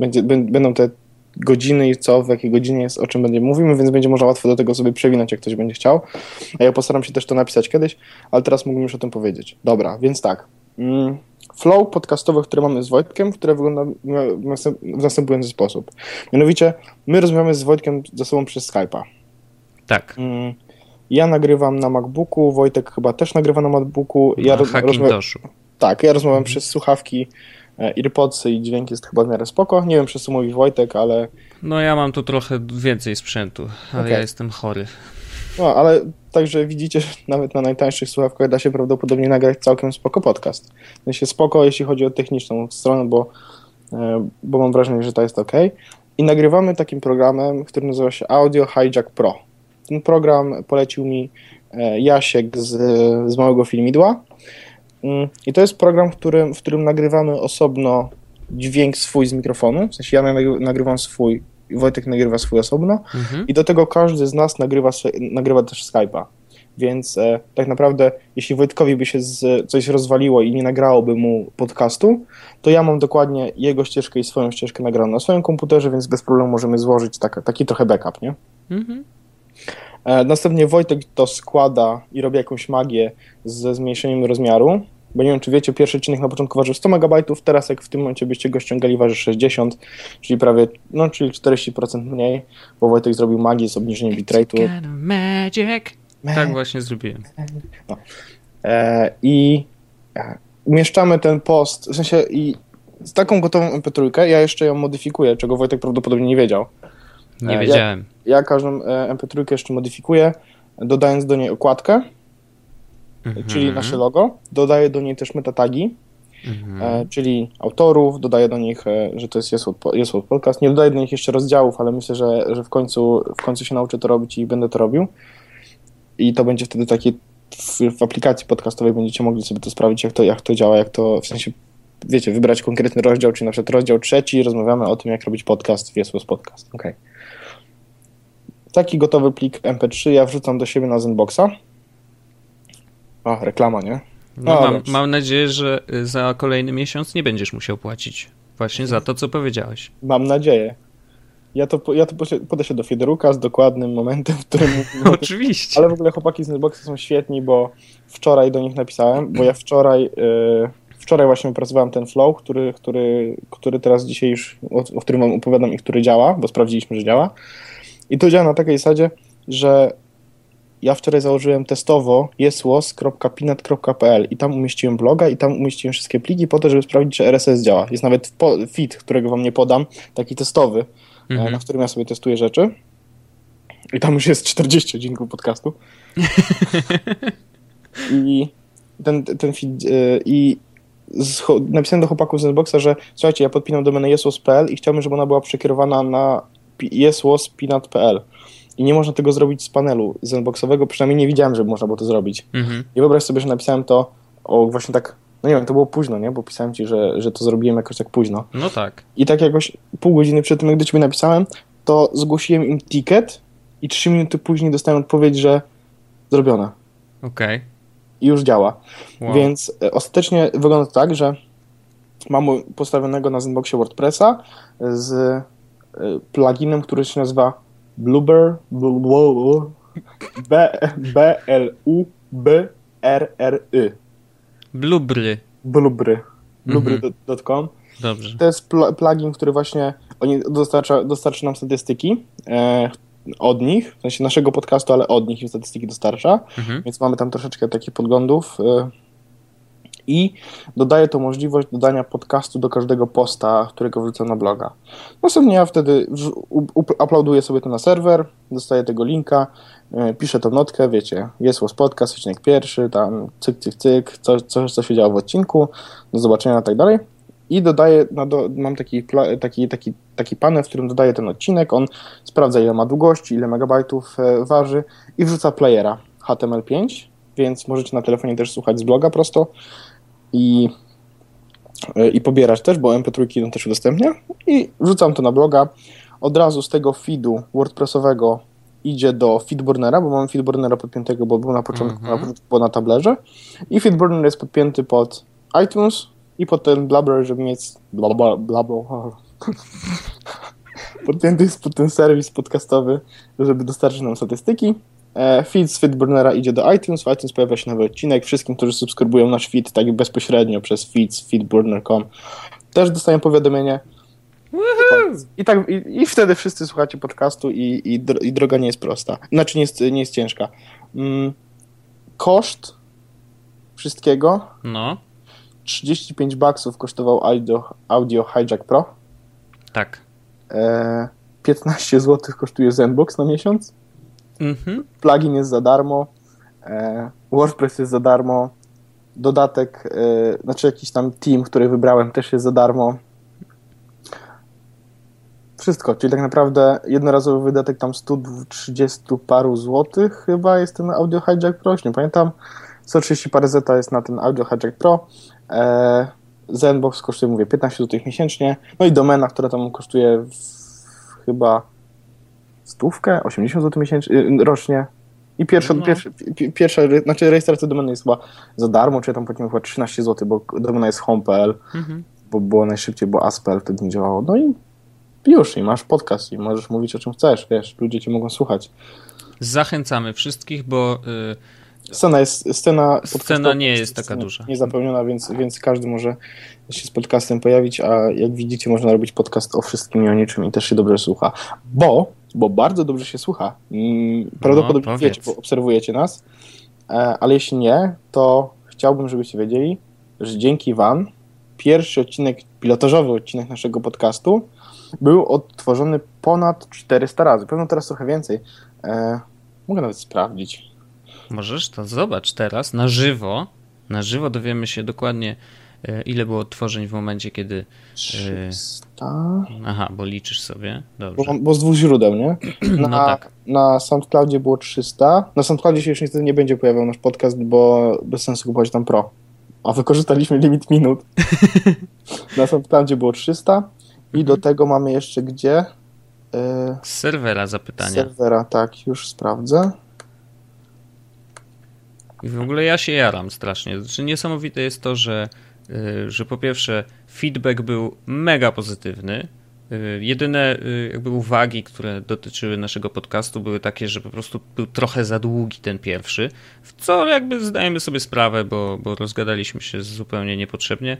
Będzie, b- będą te godziny i co, w jakiej godzinie jest, o czym będziemy mówimy, więc będzie można łatwo do tego sobie przewinąć, jak ktoś będzie chciał. A ja postaram się też to napisać kiedyś, ale teraz mógłbym już o tym powiedzieć. Dobra, więc tak. Flow podcastowy, który mamy z Wojtkiem, które wygląda w następujący sposób. Mianowicie, my rozmawiamy z Wojtkiem ze sobą przez Skype'a. Tak. Ja nagrywam na MacBooku, Wojtek chyba też nagrywa na MacBooku. Ja na roz- Hackintoshu. Rozmawia- tak, ja rozmawiam przez słuchawki, AirPodsy i dźwięk jest chyba w miarę spoko. Nie wiem, przez co mówi Wojtek, ale... No ja mam tu trochę więcej sprzętu, ale okay. Ja jestem chory. No, ale także widzicie, że nawet na najtańszych słuchawkach da się prawdopodobnie nagrać całkiem spoko podcast. W sensie spoko, jeśli chodzi o techniczną stronę, bo, bo mam wrażenie, że to jest ok. I nagrywamy takim programem, który nazywa się Audio Hijack Pro. Ten program polecił mi Jasiek z, z Małego Filmidła. I to jest program, w którym, w którym nagrywamy osobno dźwięk swój z mikrofonu, w sensie ja nagrywam swój, Wojtek nagrywa swój osobno mhm. i do tego każdy z nas nagrywa, nagrywa też Skype'a, więc e, tak naprawdę jeśli Wojtkowi by się z, coś rozwaliło i nie nagrałoby mu podcastu, to ja mam dokładnie jego ścieżkę i swoją ścieżkę nagraną na swoim komputerze, więc bez problemu możemy złożyć tak, taki trochę backup, nie? Mhm. Następnie Wojtek to składa i robi jakąś magię ze zmniejszeniem rozmiaru, bo nie wiem, czy wiecie, pierwszy odcinek na początku ważył sto megabajtów, teraz jak w tym momencie byście go ściągali, waży sześćdziesiąt, czyli prawie, no, czyli czterdzieści procent mniej, bo Wojtek zrobił magię z obniżeniem bitrate'u. Magic. Tak właśnie zrobiłem. No. E, I umieszczamy ten post, w sensie i z taką gotową em pe trzy, ja jeszcze ją modyfikuję, czego Wojtek prawdopodobnie nie wiedział. Nie wiedziałem. Ja, ja każdą em pe trzy jeszcze modyfikuję, dodając do niej okładkę, mhm. czyli nasze logo. Dodaję do niej też metatagi. mhm. e, czyli autorów, dodaję do nich, e, że to jest Jest Pod Podcast. Nie dodaję do nich jeszcze rozdziałów, ale myślę, że, że w końcu, w końcu się nauczę to robić i będę to robił. I to będzie wtedy takie, w, w aplikacji podcastowej będziecie mogli sobie to sprawdzić, jak to, jak to działa, jak to, w sensie, wiecie, wybrać konkretny rozdział, czyli na przykład rozdział trzeci, rozmawiamy o tym, jak robić podcast w Jest Podcast. Okej. Okay. Taki gotowy plik em pe trzy ja wrzucam do siebie na Zenboxa. O, reklama, nie? No, no mam, mam nadzieję, że za kolejny miesiąc nie będziesz musiał płacić właśnie za to, co powiedziałeś. Mam nadzieję. Ja to, ja to podę się do Fiederuka z dokładnym momentem, w którym... Oczywiście. Ale w ogóle chłopaki z Zenboxa są świetni, bo wczoraj do nich napisałem, bo ja wczoraj... Yy, wczoraj właśnie opracowałem ten flow, który, który, który teraz dzisiaj już, o, o którym wam opowiadam i który działa, bo sprawdziliśmy, że działa. I to działa na takiej zasadzie, że ja wczoraj założyłem testowo jestłos kropka pinat kropka pe el i tam umieściłem bloga i tam umieściłem wszystkie pliki po to, żeby sprawdzić, czy R S S działa. Jest nawet feed, którego wam nie podam, taki testowy, mhm. na którym ja sobie testuję rzeczy. I tam już jest czterdzieści odcinków podcastu. I ten, ten feed... Yy, i Z, napisałem do chłopaków z Zenboxa, że słuchajcie, ja podpinam domenę jestłos kropka pe el i chciałbym, żeby ona była przekierowana na jestłos pinat kropka pe el i nie można tego zrobić z panelu Zenboxowego, przynajmniej nie widziałem, żeby można było to zrobić. Mhm. I wyobraź sobie, że napisałem to o właśnie tak, no nie wiem, to było późno, nie? Bo pisałem ci, że, że to zrobiłem jakoś tak późno. No tak. I tak jakoś pół godziny przed tym, gdy ciebie napisałem, to zgłosiłem im ticket i trzy minuty później dostałem odpowiedź, że zrobione. Okej. Okay. I już działa. Wow. Więc ostatecznie wygląda to tak, że mam postawionego na Zenboxie WordPressa z pluginem, który się nazywa Blubrry, B L U B R R Y. Blubrry. Blubrry. Blubrry kropka com. Dobrze. To jest plugin, który właśnie oni dostarcza, dostarcza nam statystyki, od nich, w sensie naszego podcastu, ale od nich i statystyki dostarcza, mhm. więc mamy tam troszeczkę takich podglądów i dodaję tą możliwość dodania podcastu do każdego posta, którego wrzucę na bloga. Następnie ja wtedy uploaduję sobie to na serwer, dostaję tego linka, piszę tą notkę, wiecie, jest was podcast, odcinek pierwszy, tam cyk, cyk, cyk, coś, coś, co się działo w odcinku, do zobaczenia i tak dalej. I dodaję, no do, mam taki, taki, taki, taki panel, w którym dodaję ten odcinek, on sprawdza, ile ma długości, ile megabajtów e, waży i wrzuca playera H T M L pięć, więc możecie na telefonie też słuchać z bloga prosto i, e, i pobierać też, bo em pe trzy on też udostępnia i wrzucam to na bloga. Od razu z tego feedu WordPressowego idzie do Feedburnera, bo mam Feedburnera podpiętego, bo był na początku mm-hmm. na, na tablerze i Feedburner jest podpięty pod iTunes, i pod ten Blubrry, żeby mieć blabla, blabla. Podpięty jest pod ten serwis podcastowy, żeby dostarczyć nam statystyki. Feed z Feedburnera idzie do iTunes, w iTunes pojawia się nowy odcinek. Wszystkim, którzy subskrybują nasz feed tak bezpośrednio przez feed z feedburner kropka com też dostają powiadomienie. I, tak, i, i wtedy wszyscy słuchacie podcastu i, i, dro, i droga nie jest prosta. Znaczy nie jest, nie jest ciężka. Mm, koszt wszystkiego no. trzydzieści pięć baksów kosztował Audio, Audio Hijack Pro. Tak. E, piętnaście złotych kosztuje Zenbox na miesiąc. Mm-hmm. Plugin jest za darmo. E, WordPress jest za darmo. Dodatek, e, znaczy jakiś tam team, który wybrałem, też jest za darmo. Wszystko, czyli tak naprawdę jednorazowy wydatek tam sto trzydzieści paru złotych chyba jest ten Audio Hijack Pro, nie pamiętam. sto trzydzieści parę zeta jest na ten Audio Hijack Pro. Zenbox kosztuje, mówię, piętnaście złotych miesięcznie, no i domena, która tam kosztuje w, chyba stówkę, osiemdziesiąt złotych miesięcznie, rocznie i pierwsza, no. pierwsza, pierwsza, znaczy rejestracja domeny jest chyba za darmo, czy ja tam płaciłem chyba trzynaście złotych, bo domena jest home kropka pe el, mhm. bo było najszybciej, bo as kropka pe el wtedy nie działało, no i już, i masz podcast i możesz mówić o czym chcesz, wiesz, ludzie cię mogą słuchać. Zachęcamy wszystkich, bo... Yy... Scena, jest, scena, scena nie jest taka duża. Nie zapełniona, więc, więc każdy może się z podcastem pojawić, a jak widzicie można robić podcast o wszystkim i o niczym i też się dobrze słucha. Bo, bo bardzo dobrze się słucha. Prawdopodobnie no, wiecie, bo obserwujecie nas, ale jeśli nie, to chciałbym, żebyście wiedzieli, że dzięki wam pierwszy odcinek, pilotażowy odcinek naszego podcastu był odtworzony ponad czterysta razy. Pewno teraz trochę więcej. Mogę nawet sprawdzić. Możesz to zobacz teraz na żywo. Na żywo dowiemy się dokładnie Ile było odtworzeń w momencie, kiedy... trzysta Aha, bo liczysz sobie. Dobrze. Bo, bo z dwóch źródeł, nie? Na, no tak. Na SoundCloudzie było trzysta. Na SoundCloudzie się już niestety nie będzie pojawiał nasz podcast, bo bez sensu kupować tam Pro. A wykorzystaliśmy limit minut. Na SoundCloudzie było trzysta. I do tego mamy jeszcze gdzie... Z serwera zapytania. Z serwera, tak, już sprawdzę. I w ogóle ja się jaram strasznie. Znaczy, niesamowite jest to, że, że po pierwsze feedback był mega pozytywny. Jedyne jakby uwagi, które dotyczyły naszego podcastu, były takie, że po prostu był trochę za długi ten pierwszy, w co jakby zdajemy sobie sprawę, bo, bo rozgadaliśmy się zupełnie niepotrzebnie,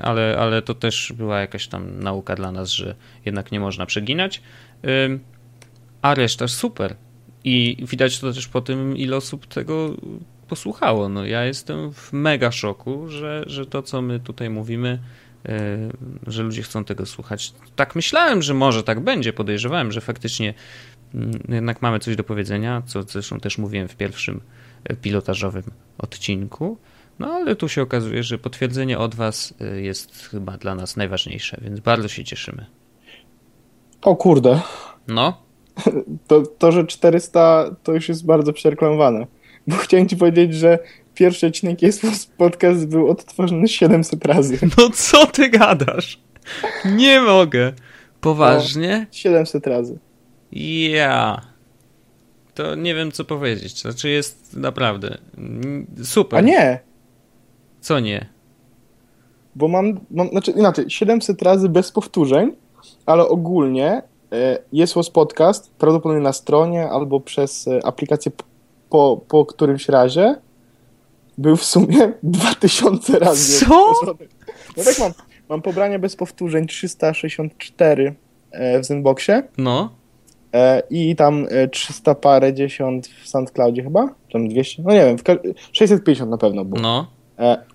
ale, ale to też była jakaś tam nauka dla nas, że jednak nie można przeginać, a reszta super. I widać to też po tym, ile osób tego posłuchało. No, ja jestem w mega szoku, że, że to, co my tutaj mówimy, yy, że ludzie chcą tego słuchać. Tak myślałem, że może tak będzie. Podejrzewałem, że faktycznie yy, jednak mamy coś do powiedzenia, co zresztą też mówiłem w pierwszym pilotażowym odcinku. No ale tu się okazuje, że potwierdzenie od was jest chyba dla nas najważniejsze, więc bardzo się cieszymy. O kurde. No. To, to, że czterysta to już jest bardzo przereklamowane, bo chciałem ci powiedzieć, że pierwszy odcinek jest podcast był odtworzony siedemset razy. No co ty gadasz? Nie mogę. Poważnie? No, siedemset razy. Ja. Yeah. To nie wiem co powiedzieć. Znaczy jest naprawdę super. A nie. Co nie? Bo mam, mam znaczy inaczej, siedemset razy bez powtórzeń, ale ogólnie jest Was Podcast, prawdopodobnie na stronie albo przez aplikację po, po którymś razie był w sumie dwa tysiące razy. Co? No tak mam, mam pobrania bez powtórzeń trzysta sześćdziesiąt cztery w Zenboxie. No. I tam trzysta parę dziesiąt w SoundCloudzie chyba, tam dwieście, no nie wiem, sześćset pięćdziesiąt na pewno było. No.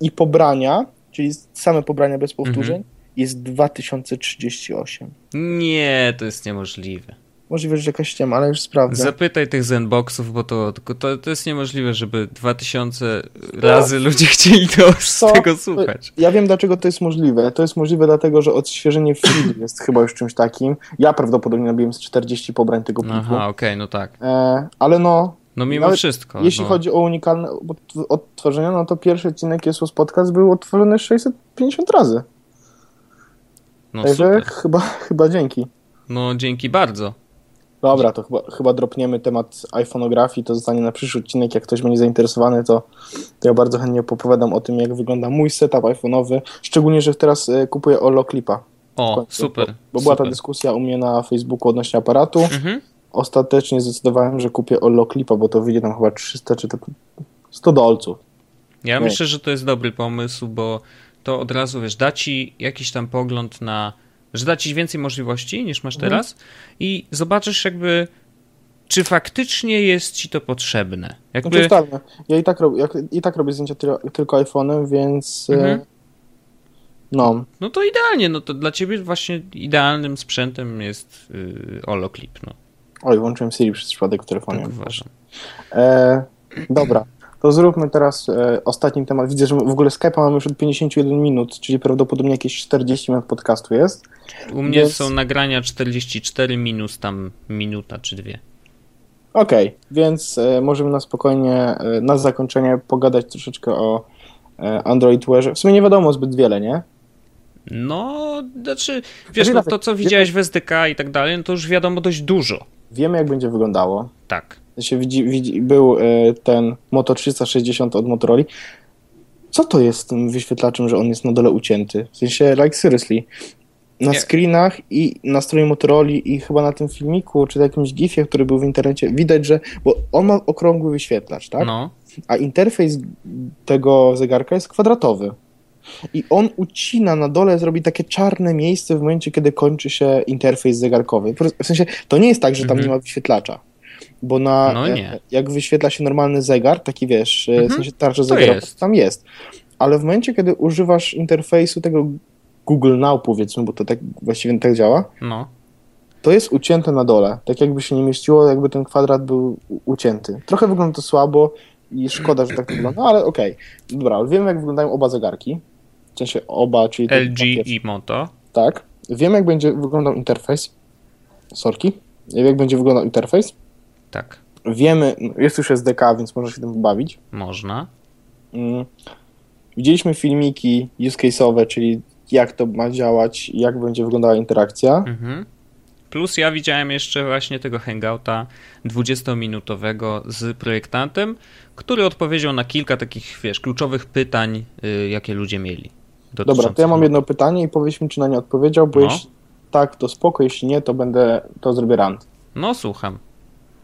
I pobrania, czyli same pobrania bez powtórzeń, mhm. jest dwa tysiące trzydzieści osiem. Nie, to jest niemożliwe. Możliwe, że jakaś ściema, ale już sprawdzę. Zapytaj tych Zenboxów, bo to, to, to jest niemożliwe, żeby dwa tysiące razy ludzie chcieli to, z tego słuchać. Ja wiem, dlaczego to jest możliwe. To jest możliwe dlatego, że odświeżenie filmu jest chyba już czymś takim. Ja prawdopodobnie nabiłem z czterdzieści pobrań tego pliku. Aha, okej, okay, no tak. E, ale no... No mimo wszystko. Jeśli no. chodzi o unikalne odtworzenia, no to pierwszy odcinek jest podcast był odtworzony sześćset pięćdziesiąt razy. No także chyba, chyba dzięki. No dzięki bardzo. Dobra, to chyba, chyba dropniemy temat iPhoneografii, to zostanie na przyszły odcinek. Jak ktoś będzie zainteresowany, to, to ja bardzo chętnie opowiadam o tym, jak wygląda mój setup iPhone'owy. Szczególnie, że teraz kupuję Olloclipa. O, końcu, super. Bo, bo super. Była ta dyskusja u mnie na Facebooku odnośnie aparatu. Mhm. Ostatecznie zdecydowałem, że kupię Olloclipa, bo to wyjdzie tam chyba trzysta czy sto dolców. Ja Nie. myślę, że to jest dobry pomysł, bo to od razu, wiesz, da ci jakiś tam pogląd na, że da ci więcej możliwości niż masz mhm. teraz i zobaczysz jakby, czy faktycznie jest ci to potrzebne. Jakby... No tak, ja i tak, robię, i tak robię zdjęcia tylko iPhone'em, więc mhm. no. No to idealnie, no to dla ciebie właśnie idealnym sprzętem jest yy, Olloclip, no. Oj, włączyłem Siri przez przypadek w telefonie. Tak uważam. E, dobra. To zróbmy teraz e, ostatni temat. Widzę, że w ogóle Skype'a mamy już od pięćdziesiąt jeden minut, czyli prawdopodobnie jakieś czterdzieści minut podcastu jest. U mnie więc... są nagrania czterdzieści cztery minus tam minuta czy dwie. Okej, okay, więc e, możemy na spokojnie, e, na zakończenie pogadać troszeczkę o e, Android Wearze. W sumie nie wiadomo zbyt wiele, nie? No, znaczy, wiesz, no, to co widziałeś w S D K i tak dalej, no to już wiadomo dość dużo. Wiemy, jak będzie wyglądało. Tak. Się widzi, widzi, był ten Moto trzysta sześćdziesiąt od Motorola. Co to jest z tym wyświetlaczem, że on jest na dole ucięty? W sensie, like seriously. Na Nie. screenach i na stronie Motorola i chyba na tym filmiku, czy na jakimś gifie, który był w internecie, widać, że... Bo on ma okrągły wyświetlacz, tak? No. A interfejs tego zegarka jest kwadratowy. I on ucina na dole, zrobi takie czarne miejsce w momencie, kiedy kończy się interfejs zegarkowy. W sensie, to nie jest tak, że tam mhm. nie ma wyświetlacza. Bo na no nie. jak wyświetla się normalny zegar, taki wiesz, mhm. w sensie tarcza zegarowa, tam jest. Ale w momencie, kiedy używasz interfejsu tego Google Now, powiedzmy, bo to tak właściwie tak działa, no. to jest ucięte na dole. Tak jakby się nie mieściło, jakby ten kwadrat był ucięty. Trochę wygląda to słabo i szkoda, że tak wygląda, ale okej. Okay. Dobra, wiemy, jak wyglądają oba zegarki. w sensie oba, czyli... L G te, i Moto. Tak. Wiem, jak będzie wyglądał interfejs. Sorki. Wiem, jak będzie wyglądał interfejs. Tak. Wiemy, jest już S D K, więc można się tym bawić. Można. Mm. Widzieliśmy filmiki use case'owe, czyli jak to ma działać, jak będzie wyglądała interakcja. Mhm. Plus ja widziałem jeszcze właśnie tego hangouta dwudziestominutowego z projektantem, który odpowiedział na kilka takich, wiesz, kluczowych pytań, yy, jakie ludzie mieli. Dobra, to ja mam jedno pytanie i powiedz mi, czy na nie odpowiedział, bo no. Jeśli tak, to spoko, jeśli nie, to będę, to zrobię rant. No, słucham.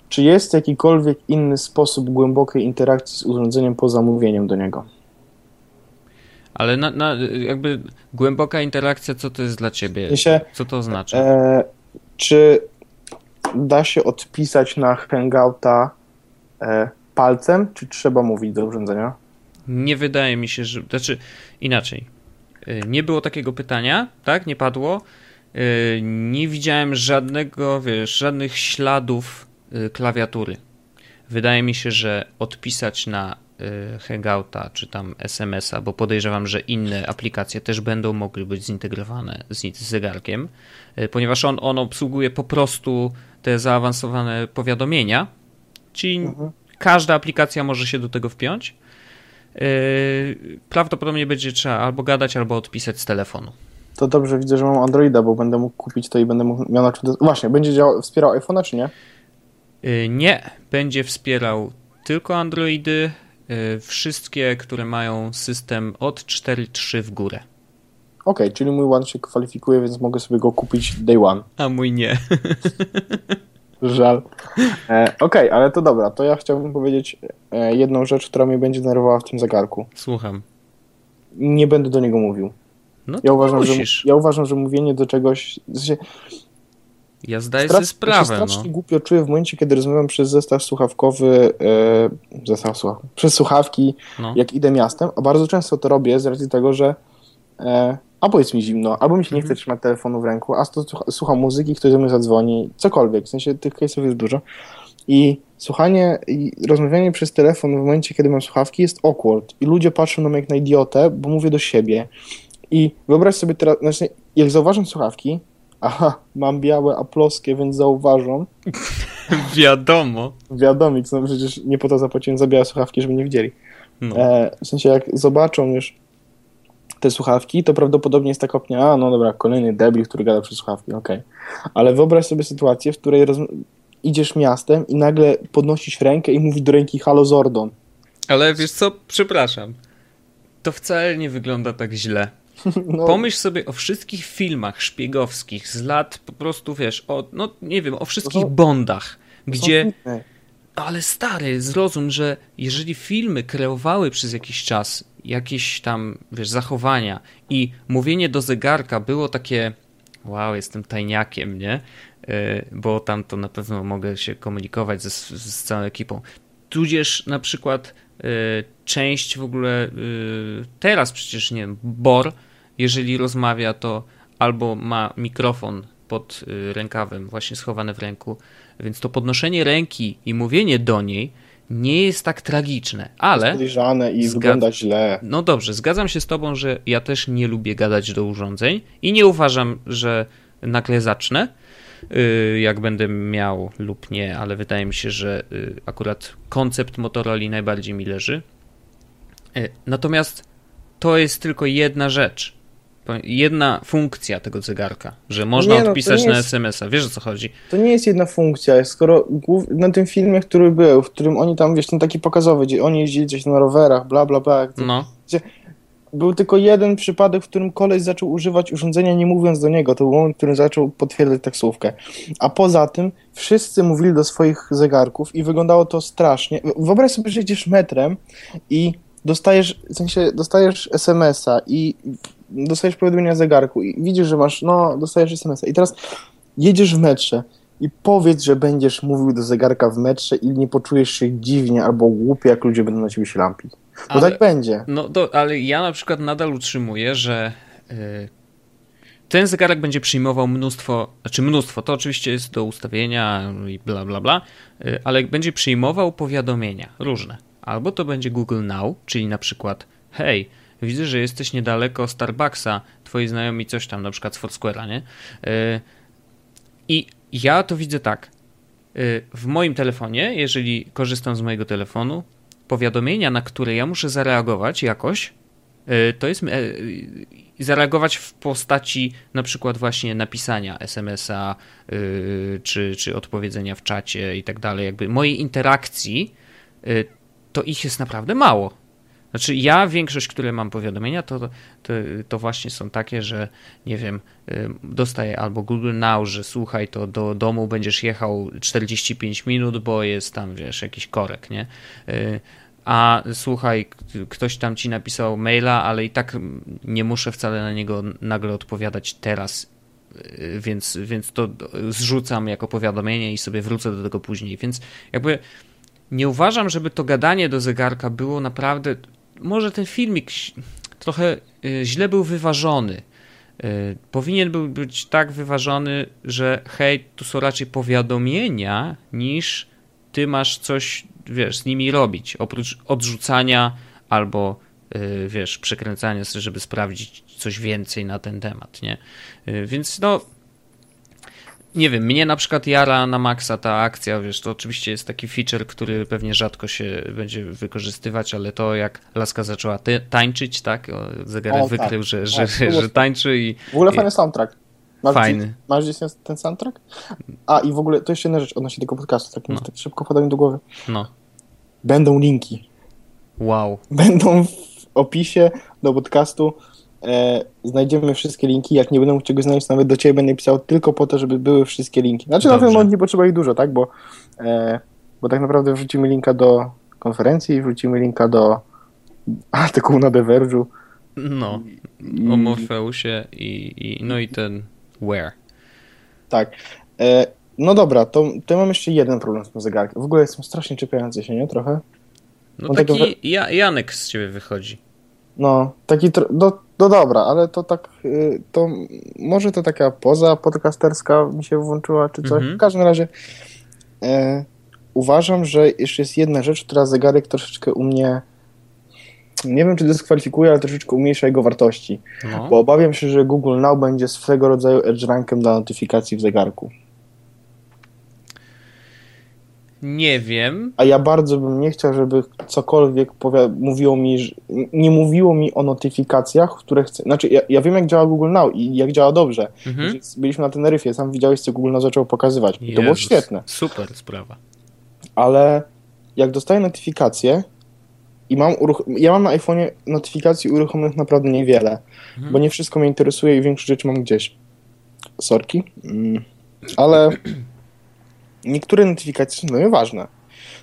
Czy jest jakikolwiek inny sposób głębokiej interakcji z urządzeniem po zamówieniu do niego? Ale na, na, jakby głęboka interakcja, co to jest dla ciebie? Co to znaczy? E, czy da się odpisać na hangouta e, palcem, czy trzeba mówić do urządzenia? Nie wydaje mi się, że... Znaczy, inaczej. Nie było takiego pytania, tak? Nie padło. Nie widziałem żadnego, wiesz, żadnych śladów klawiatury. Wydaje mi się, że odpisać na hangouta czy tam S M S-a, bo podejrzewam, że inne aplikacje też będą mogły być zintegrowane z zegarkiem, ponieważ on, on obsługuje po prostu te zaawansowane powiadomienia, czyli mhm. każda aplikacja może się do tego wpiąć. Prawdopodobnie będzie trzeba albo gadać, albo odpisać z telefonu. To dobrze, widzę, że mam Androida, bo będę mógł kupić to i będę mógł miał na czym... Właśnie, będzie działa, wspierał iPhone'a, czy nie? Nie, będzie wspierał tylko Androidy, wszystkie, które mają system od cztery kropka trzy w górę. Okej, okay, czyli mój One się kwalifikuje, więc mogę sobie go kupić day one. A mój nie. Żal. E, Okej, okay, ale to dobra, to ja chciałbym powiedzieć jedną rzecz, która mnie będzie denerwowała w tym zegarku. Słucham. Nie będę do niego mówił. No ja, uważam, że, ja uważam, że mówienie do czegoś... Się, ja zdaję strac, sobie sprawę. Ja się strasznie no. głupio czuję w momencie, kiedy rozmawiam przez zestaw słuchawkowy, e, zestaw słuchawkowy przez słuchawki, no. jak idę miastem, a bardzo często to robię z racji tego, że e, albo jest mi zimno, albo mi się nie chce trzymać telefonu w ręku, a to słucham muzyki, ktoś do mnie zadzwoni, cokolwiek, w sensie tych case'ów jest dużo. I słuchanie i rozmawianie przez telefon w momencie, kiedy mam słuchawki, jest awkward i ludzie patrzą na mnie jak na idiotę, bo mówię do siebie. I wyobraź sobie teraz, znaczy jak zauważam słuchawki, aha, mam białe, a ploskie, więc zauważą. Wiadomo. Wiadomo, no przecież nie po to zapłaciłem za białe słuchawki, żeby nie widzieli. No. E, w sensie jak zobaczą już te słuchawki, to prawdopodobnie jest taka opcja, a no dobra, kolejny debil, który gada przez słuchawki, okej. Okay. Ale wyobraź sobie sytuację, w której roz... idziesz miastem i nagle podnosisz rękę i mówisz do ręki halo Zordon. Ale wiesz co, przepraszam, to wcale nie wygląda tak źle. No. Pomyśl sobie o wszystkich filmach szpiegowskich z lat, po prostu wiesz, o, no nie wiem, o wszystkich są, Bondach, gdzie... Ale stary, zrozum, że jeżeli filmy kreowały przez jakiś czas jakieś tam, wiesz, zachowania i mówienie do zegarka było takie, wow, jestem tajniakiem, nie? Bo tam to na pewno mogę się komunikować ze, z całą ekipą. Tudzież na przykład... część w ogóle teraz przecież, nie wiem, Bor, jeżeli rozmawia, to albo ma mikrofon pod rękawem, właśnie schowany w ręku, więc to podnoszenie ręki i mówienie do niej nie jest tak tragiczne, ale... Podejrzane i zgad... wygląda źle. No dobrze, zgadzam się z tobą, że ja też nie lubię gadać do urządzeń i nie uważam, że nagle zacznę, jak będę miał lub nie, ale wydaje mi się, że akurat koncept Motorola najbardziej mi leży. Natomiast to jest tylko jedna rzecz, jedna funkcja tego zegarka, że można nie, no, odpisać na jest, S M S-a. Wiesz, o co chodzi? To nie jest jedna funkcja, skoro na tym filmie, który był, w którym oni tam, wiesz, ten taki pokazowy, gdzie oni jeździli gdzieś na rowerach, bla, bla, bla. No. Gdzie... Był tylko jeden przypadek, w którym koleś zaczął używać urządzenia nie mówiąc do niego. To był moment, w którym zaczął potwierdzać taksówkę. A poza tym wszyscy mówili do swoich zegarków i wyglądało to strasznie. Wyobraź sobie, że jedziesz metrem i dostajesz, w sensie dostajesz S M S-a i dostajesz powiadomienia zegarku i widzisz, że masz, no dostajesz S M S-a i teraz jedziesz w metrze i powiedz, że będziesz mówił do zegarka w metrze i nie poczujesz się dziwnie albo głupie, jak ludzie będą na ciebie się lampić. Bo ale, tak będzie. No to, ale ja na przykład nadal utrzymuję, że yy, ten zegarek będzie przyjmował mnóstwo, znaczy mnóstwo, to oczywiście jest do ustawienia i bla, bla, bla, yy, ale będzie przyjmował powiadomienia różne. Albo to będzie Google Now, czyli na przykład hej, widzę, że jesteś niedaleko Starbucksa, twoi znajomi coś tam, na przykład z Foursquare'a, nie? Yy, I ja to widzę tak. Yy, w moim telefonie, jeżeli korzystam z mojego telefonu, powiadomienia, na które ja muszę zareagować jakoś, yy, to jest... Yy, zareagować w postaci na przykład właśnie napisania es em es a yy, czy, czy odpowiedzenia w czacie i tak dalej, jakby mojej interakcji, yy, to ich jest naprawdę mało. Znaczy ja większość, które mam powiadomienia, to, to, to właśnie są takie, że nie wiem, yy, dostaję albo Google Now, że słuchaj, to do domu będziesz jechał czterdzieści pięć minut, bo jest tam, wiesz, jakiś korek, nie? Yy, a słuchaj, ktoś tam ci napisał maila, ale i tak nie muszę wcale na niego nagle odpowiadać teraz, więc, więc to zrzucam jako powiadomienie i sobie wrócę do tego później. Więc jakby nie uważam, żeby to gadanie do zegarka było naprawdę... Może ten filmik trochę źle był wyważony. Powinien był być tak wyważony, że hej, tu są raczej powiadomienia, niż ty masz coś... wiesz, z nimi robić, oprócz odrzucania albo, yy, wiesz, przekręcania, żeby sprawdzić coś więcej na ten temat, nie? Yy, więc no, nie wiem, mnie na przykład jara na maksa ta akcja, wiesz, to oczywiście jest taki feature, który pewnie rzadko się będzie wykorzystywać, ale to jak laska zaczęła te, tańczyć, tak? O, zegarek o, wykrył, tak, że, tak, że, że, że tańczy i... W ogóle i... fajny soundtrack. Masz fajny. Gdzieś, masz gdzieś ten soundtrack? A i w ogóle, to jeszcze jedna rzecz odnośnie tego podcastu, tak, no. tak szybko podałem do głowy. No. Będą linki. Wow. Będą w opisie do podcastu. E, znajdziemy wszystkie linki. Jak nie będę mógł czegoś znaleźć, nawet do ciebie będę pisał tylko po to, żeby były wszystkie linki. Znaczy Dobrze. Na pewno nie potrzeba ich dużo, tak? Bo, e, bo tak naprawdę wrzucimy linka do konferencji, wrzucimy linka do artykułu na The Verge'u. No. O Morfeusie i, i no i ten... Wear. Tak. E, no dobra, to, to mam jeszcze jeden problem z tym zegarkiem. W ogóle jestem strasznie czepiający się, nie? Trochę. No on taki tak... ja, Janek z ciebie wychodzi. No, taki... Tro... Do, do dobra, ale to tak... Y, to może to taka poza podcasterska mi się włączyła, czy coś. Mhm. W każdym razie e, uważam, że jeszcze jest jedna rzecz, która zegarek troszeczkę u mnie... Nie wiem, czy dyskwalifikuje, ale troszeczkę umniejsza jego wartości. No. Bo obawiam się, że Google Now będzie swego rodzaju edge rankiem dla notyfikacji w zegarku. Nie wiem. A ja bardzo bym nie chciał, żeby cokolwiek powia- mówiło mi, że nie mówiło mi o notyfikacjach, które chcę. Znaczy, ja, ja wiem, jak działa Google Now i jak działa dobrze. Mhm. Byliśmy na Teneryfie, sam widziałeś, co Google Now zaczął pokazywać. Jezus, to było świetne. Super sprawa. Ale jak dostaję notyfikację, I mam uruch- ja mam na iPhone'ie notyfikacji uruchomionych naprawdę niewiele, mhm. bo nie wszystko mnie interesuje i większość rzeczy mam gdzieś. Sorki. Mm. Ale niektóre notyfikacje są dla mnie ważne.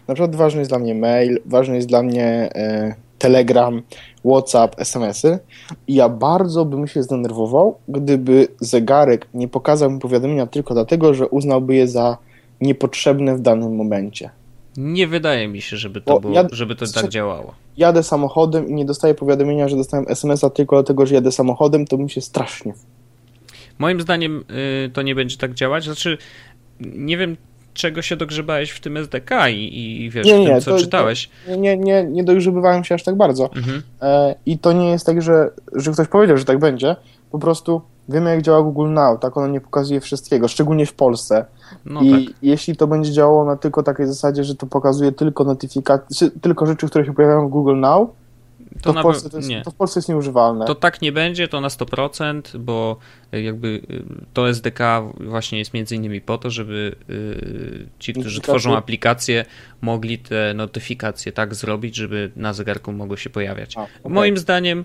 Na przykład ważny jest dla mnie mail, ważny jest dla mnie e, Telegram, WhatsApp, es em es y. I ja bardzo bym się zdenerwował, gdyby zegarek nie pokazał mi powiadomienia tylko dlatego, że uznałby je za niepotrzebne w danym momencie. Nie wydaje mi się, żeby to, było, jadę, żeby to tak działało. Jadę samochodem i nie dostaję powiadomienia, że dostałem es em es a tylko dlatego, że jadę samochodem, to mi się strasznie... Moim zdaniem y, to nie będzie tak działać. Znaczy, nie wiem, czego się dogrzebałeś w tym es de ka i, i wiesz, nie, w tym, nie, co to, czytałeś. Nie, nie, nie, nie dogrzebywałem się aż tak bardzo. Mhm. E, I to nie jest tak, że, że ktoś powiedział, że tak będzie. Po prostu wiemy, jak działa Google Now, tak? Ono nie pokazuje wszystkiego, szczególnie w Polsce. No i tak. Jeśli to będzie działało na tylko takiej zasadzie, że to pokazuje tylko notyfikacje, tylko rzeczy, które się pojawiają w Google Now, to, to, w, Polsce to, jest, to w Polsce jest nieużywalne. To tak nie będzie, to na sto procent, bo jakby to es de ka właśnie jest między innymi po to, żeby ci, którzy tworzą aplikacje, mogli te notyfikacje tak zrobić, żeby na zegarku mogły się pojawiać. A, okay. Moim zdaniem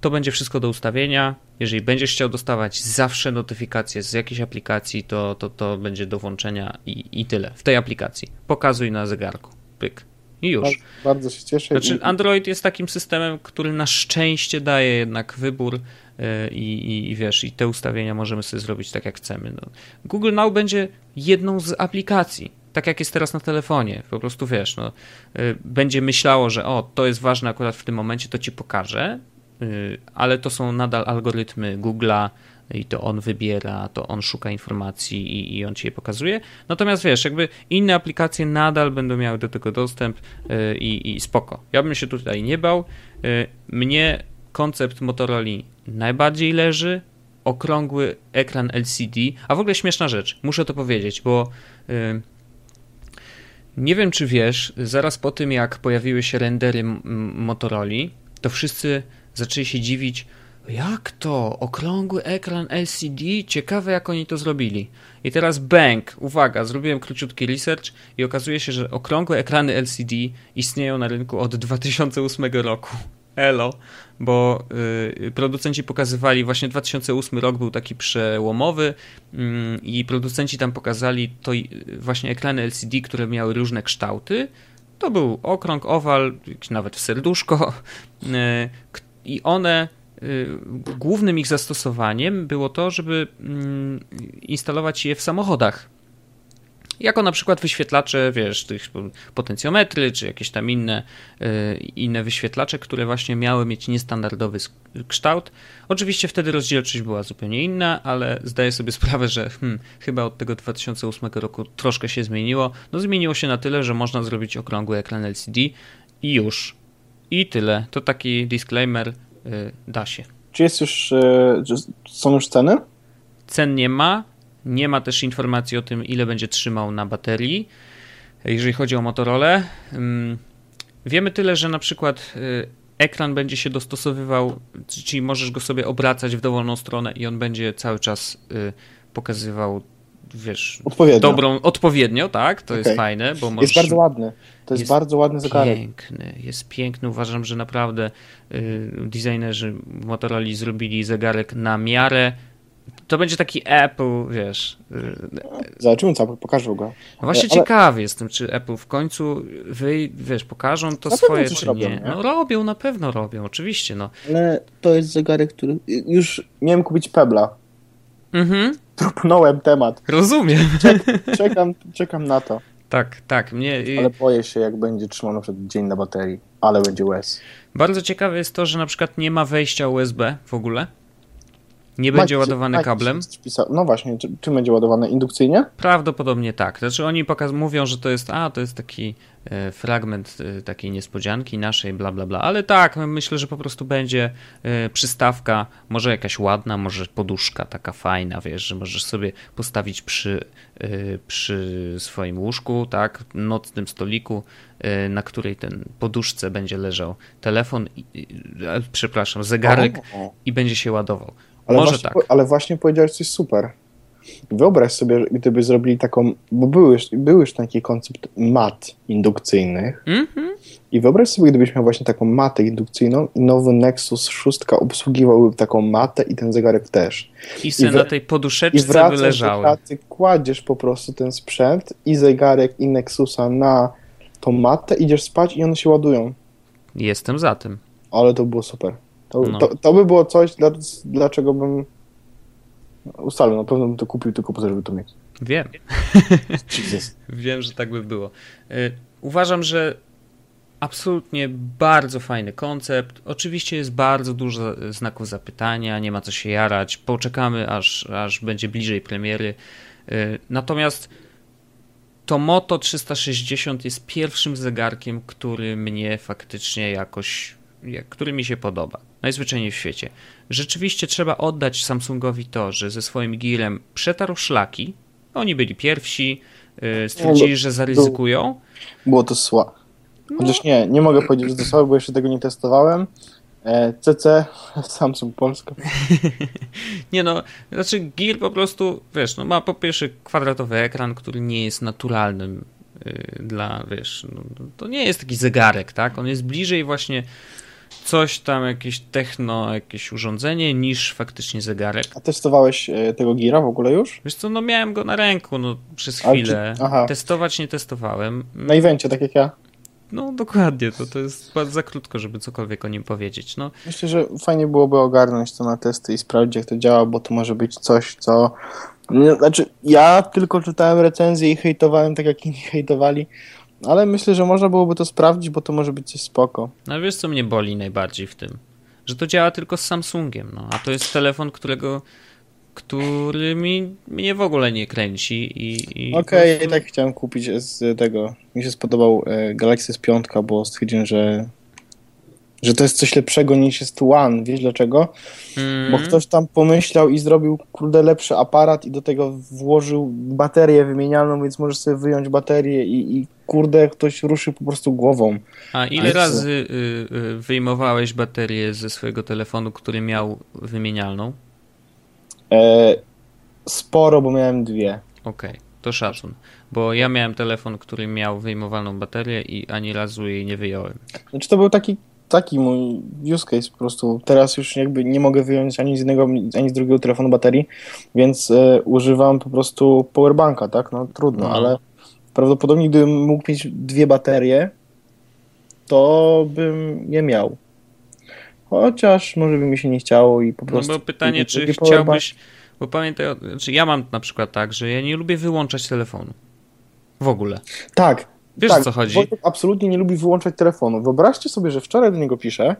to będzie wszystko do ustawienia. Jeżeli będziesz chciał dostawać zawsze notyfikacje z jakiejś aplikacji, to, to, to będzie do włączenia i, i tyle. W tej aplikacji. Pokazuj na zegarku. Pyk. I już. Bardzo, bardzo się cieszę. Znaczy, Android jest takim systemem, który na szczęście daje jednak wybór i, i, i wiesz, i te ustawienia możemy sobie zrobić tak, jak chcemy. No. Google Now będzie jedną z aplikacji. Tak jak jest teraz na telefonie, po prostu wiesz, no, będzie myślało, że o, to jest ważne akurat w tym momencie, to ci pokażę. Ale to są nadal algorytmy Google'a i to on wybiera, to on szuka informacji i, i on ci je pokazuje. Natomiast wiesz, jakby inne aplikacje nadal będą miały do tego dostęp i, i spoko. Ja bym się tutaj nie bał. Mnie koncept Motorola najbardziej leży, okrągły ekran L C D, a w ogóle śmieszna rzecz, muszę to powiedzieć, bo yy, nie wiem czy wiesz, zaraz po tym jak pojawiły się rendery Motorola, to wszyscy zaczęli się dziwić, jak to, okrągły ekran L C D, ciekawe jak oni to zrobili. I teraz bang, uwaga, zrobiłem króciutki research i okazuje się, że okrągłe ekrany L C D istnieją na rynku od dwa tysiące ósmego roku. Elo, bo y, producenci pokazywali, właśnie dwa tysiące ósmy rok był taki przełomowy y, i producenci tam pokazali to y, właśnie ekrany L C D, które miały różne kształty. To był okrąg, owal, nawet w serduszko y, i one, y, głównym ich zastosowaniem było to, żeby y, instalować je w samochodach. Jako na przykład wyświetlacze, wiesz, tych potencjometry, czy jakieś tam inne, yy, inne wyświetlacze, które właśnie miały mieć niestandardowy kształt. Oczywiście wtedy rozdzielczość była zupełnie inna, ale zdaję sobie sprawę, że hmm, chyba od tego dwa tysiące ósmego roku troszkę się zmieniło. No zmieniło się na tyle, że można zrobić okrągły ekran L C D i już. I tyle. To taki disclaimer, yy, da się. Czy jest już, yy, są już ceny? Cen nie ma. Nie ma też informacji o tym, ile będzie trzymał na baterii, jeżeli chodzi o Motorola. Wiemy tyle, że na przykład ekran będzie się dostosowywał, czyli możesz go sobie obracać w dowolną stronę i on będzie cały czas pokazywał, wiesz, odpowiednio. dobrą, odpowiednio, tak, to okay. Jest fajne. Bo możesz... Jest bardzo ładny, to jest, jest bardzo ładny zegarek. Piękny, jest piękny, uważam, że naprawdę designerzy Motorola zrobili zegarek na miarę. To będzie taki Apple, wiesz... Zobaczymy co, pokażę go. Właśnie ale... ciekawy jestem, czy Apple w końcu wy, wiesz, pokażą to na swoje, czy robią, nie. nie? No robią, na pewno robią, oczywiście. No. Ale to jest zegarek, który... Już miałem kupić Pebble'a. Mhm. Trupnąłem temat. Rozumiem. Czek, czekam, czekam na to. Tak, tak. Mnie... Ale boję się, jak będzie trzymał na przykład dzień na baterii, ale będzie U S B. Bardzo ciekawe jest to, że na przykład nie ma wejścia U S B w ogóle. Nie będzie Macie, ładowany kablem. No właśnie, czy, czy będzie ładowane indukcyjnie? Prawdopodobnie tak. Znaczy oni pokaz- mówią, że to jest a, to jest taki e, fragment e, takiej niespodzianki naszej, bla, bla, bla. Ale tak, myślę, że po prostu będzie e, przystawka, może jakaś ładna, może poduszka taka fajna, wiesz, że możesz sobie postawić przy, e, przy swoim łóżku, tak, nocnym stoliku, e, na której ten poduszce będzie leżał telefon, i, i, e, przepraszam, zegarek o, o. i będzie się ładował. Ale Może właśnie, tak. Ale właśnie powiedziałeś coś super. Wyobraź sobie, gdyby zrobili taką, bo był już, był już taki koncept mat indukcyjnych mm-hmm. i wyobraź sobie, gdybyś miał właśnie taką matę indukcyjną i nowy Nexus sześć obsługiwałby taką matę i ten zegarek też. I se na tej poduszeczce by leżały. I wracasz, kładziesz po prostu ten sprzęt i zegarek i Nexusa na tą matę, idziesz spać i one się ładują. Jestem za tym. Ale to było super. To, no. to, to by było coś, dla, dlaczego bym ustalił. Na pewno bym to kupił tylko po to, żeby to mieć. Wiem. Wiem, że tak by było. Uważam, że absolutnie bardzo fajny koncept. Oczywiście jest bardzo dużo znaków zapytania, nie ma co się jarać. Poczekamy, aż, aż będzie bliżej premiery. Natomiast to Moto trzysta sześćdziesiąt jest pierwszym zegarkiem, który mnie faktycznie jakoś... który mi się podoba, najzwyczajniej w świecie. Rzeczywiście trzeba oddać Samsungowi to, że ze swoim Gearem przetarł szlaki, oni byli pierwsi, stwierdzili, że zaryzykują. Było to słabe. Chociaż nie, nie mogę powiedzieć, że to słabe, bo jeszcze tego nie testowałem. C C, Samsung Polska. Nie no, znaczy Gear po prostu, wiesz, no ma po pierwsze kwadratowy ekran, który nie jest naturalnym dla, wiesz, no, to nie jest taki zegarek, tak? On jest bliżej właśnie coś tam, jakieś techno, jakieś urządzenie, niż faktycznie zegarek. A testowałeś tego Geara w ogóle już? Wiesz co, no miałem go na ręku no, przez chwilę. Czy... Testować nie testowałem. Na evencie, tak jak ja? No dokładnie, to, to jest bardzo za krótko, żeby cokolwiek o nim powiedzieć. No. Myślę, że fajnie byłoby ogarnąć to na testy i sprawdzić, jak to działa, bo to może być coś, co... Znaczy, ja tylko czytałem recenzje i hejtowałem tak, jak inni hejtowali, ale myślę, że można byłoby to sprawdzić, bo to może być coś spoko. No wiesz, co mnie boli najbardziej w tym? Że to działa tylko z Samsungiem, no, a to jest telefon, którego, który mi, mnie w ogóle nie kręci. i, i Okej, okay, prostu... ja i tak chciałem kupić z tego. Mi się spodobał Galaxy S pięć, bo stwierdziłem, że że to jest coś lepszego niż jest One. Wiesz dlaczego? Mm. Bo ktoś tam pomyślał i zrobił, kurde, lepszy aparat i do tego włożył baterię wymienialną, więc możesz sobie wyjąć baterię i, i kurde, ktoś ruszy po prostu głową. A ile A razy y, wyjmowałeś baterię ze swojego telefonu, który miał wymienialną? E, sporo, bo miałem dwie. Okej, okay, to szacun. Bo ja miałem telefon, który miał wyjmowalną baterię i ani razu jej nie wyjąłem. Znaczy to był taki Taki mój use case po prostu. Teraz już jakby nie mogę wyjąć ani z jednego, ani z drugiego telefonu baterii, więc y, używam po prostu powerbanka, tak? No trudno, no. Ale prawdopodobnie gdybym mógł mieć dwie baterie, to bym je miał. Chociaż może by mi się nie chciało i po prostu... No bo pytanie, czy chciałbyś... Bo pamiętaj, znaczy ja mam na przykład tak, że ja nie lubię wyłączać telefonu. W ogóle. Tak. Wiesz, tak, o co chodzi? Wojtek absolutnie nie lubi wyłączać telefonu. Wyobraźcie sobie, że wczoraj do niego piszę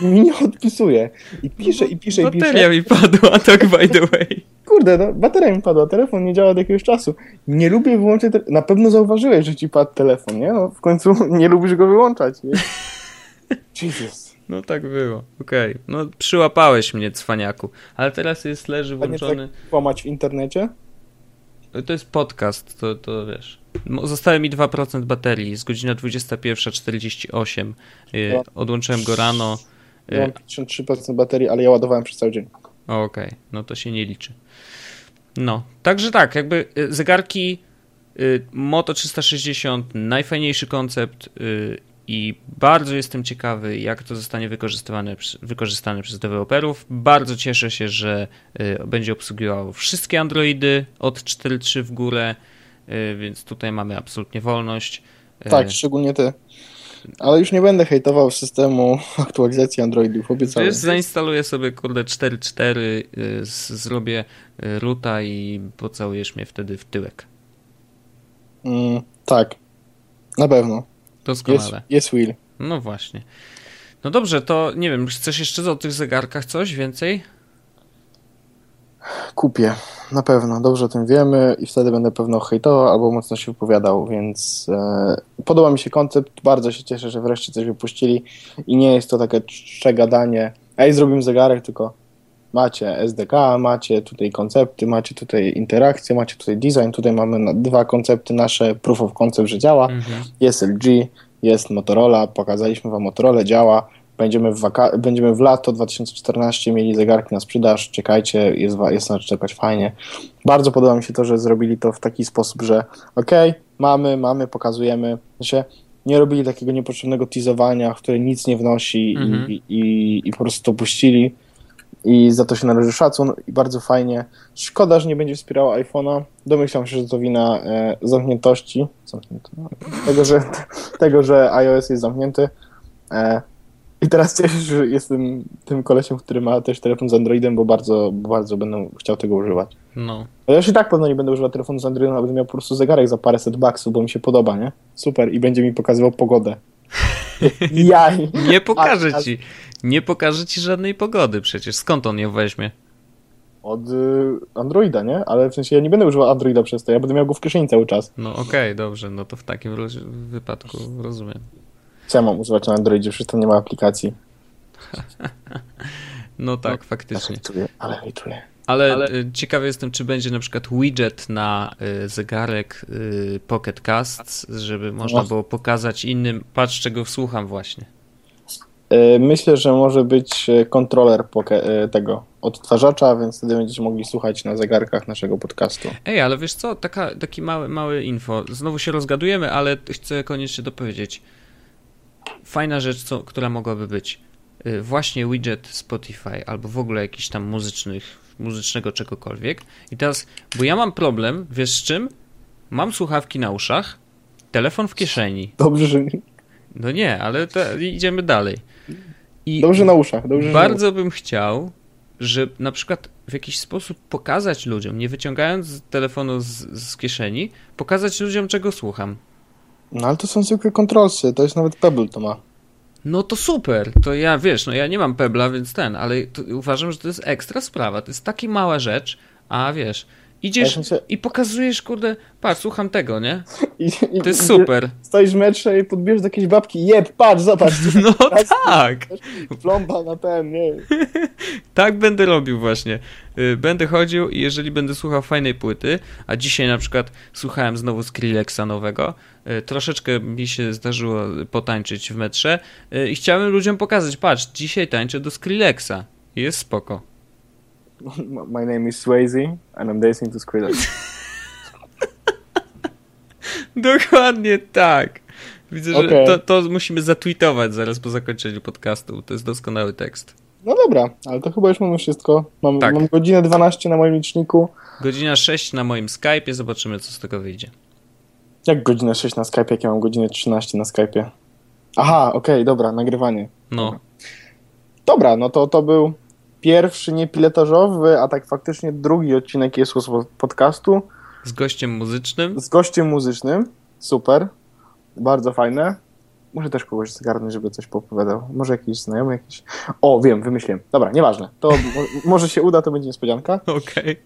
i mi nie odpisuje. I pisze, i pisze, i pisze. Bateria mi padła, tak by the way. Kurde, no, bateria mi padła, telefon nie działa od jakiegoś czasu. Nie lubię wyłączać te... Na pewno zauważyłeś, że ci padł telefon, nie? No, w końcu nie lubisz go wyłączać. Nie? Jesus. No tak było, okej. Okay. No przyłapałeś mnie, cwaniaku. Ale teraz jest, leży włączony... Nie tak kłamać w internecie? To jest podcast, to, to wiesz... Zostały mi dwa procent baterii, jest godzina dwudziesta pierwsza czterdzieści osiem, yy, odłączyłem go rano. Yy. Mam pięćdziesiąt trzy procent baterii, ale ja ładowałem przez cały dzień. Okej, okay. No to się nie liczy. No, także tak, jakby zegarki yy, Moto trzysta sześćdziesiąt, najfajniejszy koncept yy, i bardzo jestem ciekawy, jak to zostanie wykorzystywane, wykorzystane przez deweloperów. Bardzo cieszę się, że yy, będzie obsługiwało wszystkie Androidy od cztery kropka trzy w górę. Więc tutaj mamy absolutnie wolność. Tak, szczególnie ty. Ale już nie będę hejtował systemu aktualizacji Androidów, obiecałem. Wiesz, zainstaluję sobie, kurde, cztery kropka cztery, zrobię roota i pocałujesz mnie wtedy w tyłek. Mm, tak, na pewno. Doskonale. Jest Will. No właśnie. No dobrze, to nie wiem, chcesz jeszcze o tych zegarkach coś więcej? Kupię, na pewno, dobrze o tym wiemy i wtedy będę pewno hejtował albo mocno się wypowiadał, więc e, podoba mi się koncept, bardzo się cieszę, że wreszcie coś wypuścili i nie jest to takie przegadanie, ej, zrobimy zegarek, tylko macie S D K, macie tutaj koncepty, macie tutaj interakcje, macie tutaj design, tutaj mamy dwa koncepty nasze, proof of concept, że działa, mhm. Jest L G, jest Motorola, pokazaliśmy wam Motorola, działa. Będziemy w, waka- będziemy w lato dwa tysiące czternaście mieli zegarki na sprzedaż, czekajcie, jest, wa- jest na czekać, fajnie. Bardzo podoba mi się to, że zrobili to w taki sposób, że okej, okay, mamy, mamy, pokazujemy. Znaczy, nie robili takiego niepotrzebnego teasowania, które nic nie wnosi mhm. i, i, i po prostu to puścili i za to się należy szacun i bardzo fajnie. Szkoda, że nie będzie wspierało iPhone'a. Domyślam się, że to wina e, zamkniętości, Zamknięty. tego, że, tego, że iOS jest zamknięty. E, I teraz też jestem tym kolesiem, który ma też telefon z Androidem, bo bardzo, bardzo będę chciał tego używać. No. Ale już i tak pewno nie będę używał telefonu z Androidem, a będę miał po prostu zegarek za paręset baksów, bo mi się podoba, nie? Super. I będzie mi pokazywał pogodę. Jaj. Nie pokaże a, a... ci. Nie pokaże ci żadnej pogody przecież. Skąd on ją weźmie? Od Androida, nie? Ale w sensie ja nie będę używał Androida przez to. Ja będę miał go w kieszeni cały czas. No okej, okay, dobrze. No to w takim wypadku rozumiem. Co ja mam używać na Androidzie? Przecież tam nie ma aplikacji. No tak, no, faktycznie. Hejtuję, ale hejtuję. Ale, ale ciekawy jestem, czy będzie na przykład widget na y, zegarek y, Pocket Cast, żeby można no. było pokazać innym, patrz czego słucham właśnie. Y, myślę, że może być kontroler poke- tego odtwarzacza, więc wtedy będziecie mogli słuchać na zegarkach naszego podcastu. Ej, ale wiesz co, Taka, taki mały, mały info. Znowu się rozgadujemy, ale chcę koniecznie dopowiedzieć. Fajna rzecz, co, która mogłaby być właśnie widget Spotify albo w ogóle jakiś tam muzycznych, muzycznego czegokolwiek. I teraz, bo ja mam problem, wiesz z czym? Mam słuchawki na uszach, telefon w kieszeni. Dobrze, że nie. No nie, ale to, idziemy dalej. I dobrze na uszach. Dobrze, bardzo bym chciał, że na przykład w jakiś sposób pokazać ludziom, nie wyciągając telefonu z, z kieszeni, pokazać ludziom, czego słucham. No ale to są zwykłe kontrolsy, to jest nawet Pebble to ma. No to super, to ja wiesz, no ja nie mam Pebble'a, więc ten, ale to, uważam, że to jest ekstra sprawa, to jest taka mała rzecz, a wiesz, Idziesz ja się... i pokazujesz, kurde, patrz, słucham tego, nie? I, i, to jest super. Stoisz w metrze i podbierzesz do jakiejś babki, jeb, patrz, zobacz. No tak. tak. Plomba na ten, nie. Tak będę robił właśnie. Będę chodził i jeżeli będę słuchał fajnej płyty, a dzisiaj na przykład słuchałem znowu Skrillexa nowego, troszeczkę mi się zdarzyło potańczyć w metrze i chciałem ludziom pokazać, patrz, dzisiaj tańczę do Skrillexa. Jest spoko. My name is Swayze and I'm dancing to Skrillex. Dokładnie tak. Widzę, okay. że to, to musimy zatweetować zaraz po zakończeniu podcastu. To jest doskonały tekst. No dobra, ale to chyba już mamy wszystko. Mam, tak. mam godzinę dwanaście na moim liczniku. Godzina sześć na moim Skype'ie. Zobaczymy, co z tego wyjdzie. Jak godzina sześć na Skype'ie? Jak ja mam godzinę trzynaście na Skype'ie? Aha, okej, okay, dobra, nagrywanie. No. Dobra, dobra no to to był... Pierwszy nie pilotażowy, a tak faktycznie drugi odcinek jest podcastu. Z gościem muzycznym. Z gościem muzycznym. Super. Bardzo fajne. Może też kogoś zgarnąć, żeby coś poopowiadał. Może jakiś znajomy jakiś. O, wiem, wymyśliłem. Dobra, nieważne. To mo- może się uda, to będzie niespodzianka. Okej.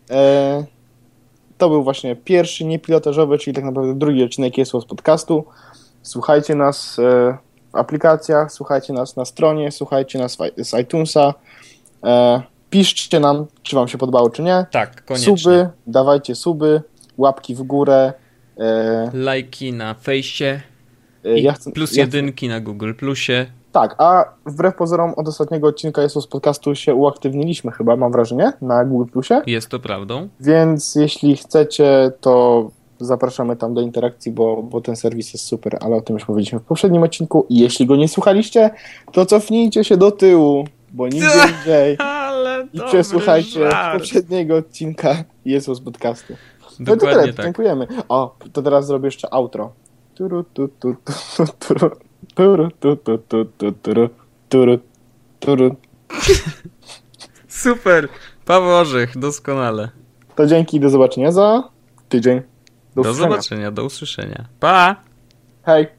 Okay. To był właśnie pierwszy nie pilotażowy, czyli tak naprawdę drugi odcinek jest podcastu. Słuchajcie nas e, w aplikacjach, słuchajcie nas na stronie, słuchajcie nas z iTunesa. E, piszcie nam, czy wam się podobało, czy nie. Tak, koniecznie. Suby, dawajcie suby, łapki w górę. E, Lajki na fejsie. E, ja chcę, plus ja jedynki chcę. Na Google Plusie. Tak, a wbrew pozorom od ostatniego odcinka Jezus Podcastu się uaktywniliśmy chyba, mam wrażenie, na Google Plusie. Jest to prawdą. Więc jeśli chcecie, to zapraszamy tam do interakcji, bo, bo ten serwis jest super, ale o tym już powiedzieliśmy w poprzednim odcinku. I jeśli go nie słuchaliście, to cofnijcie się do tyłu. Bo nigdzie indziej i przesłuchajcie poprzedniego odcinka Jezus Podcastu. No to tyle, tak. Dziękujemy. O, to teraz zrobię jeszcze outro. Turu, tu, tu, tu, tu, tu, turu, tu, tu, tu, tu, turu, turu, turu. Super. Paweł Orzech, doskonale. To dzięki i do zobaczenia za tydzień. Do, do zobaczenia, do usłyszenia. Pa! Hej!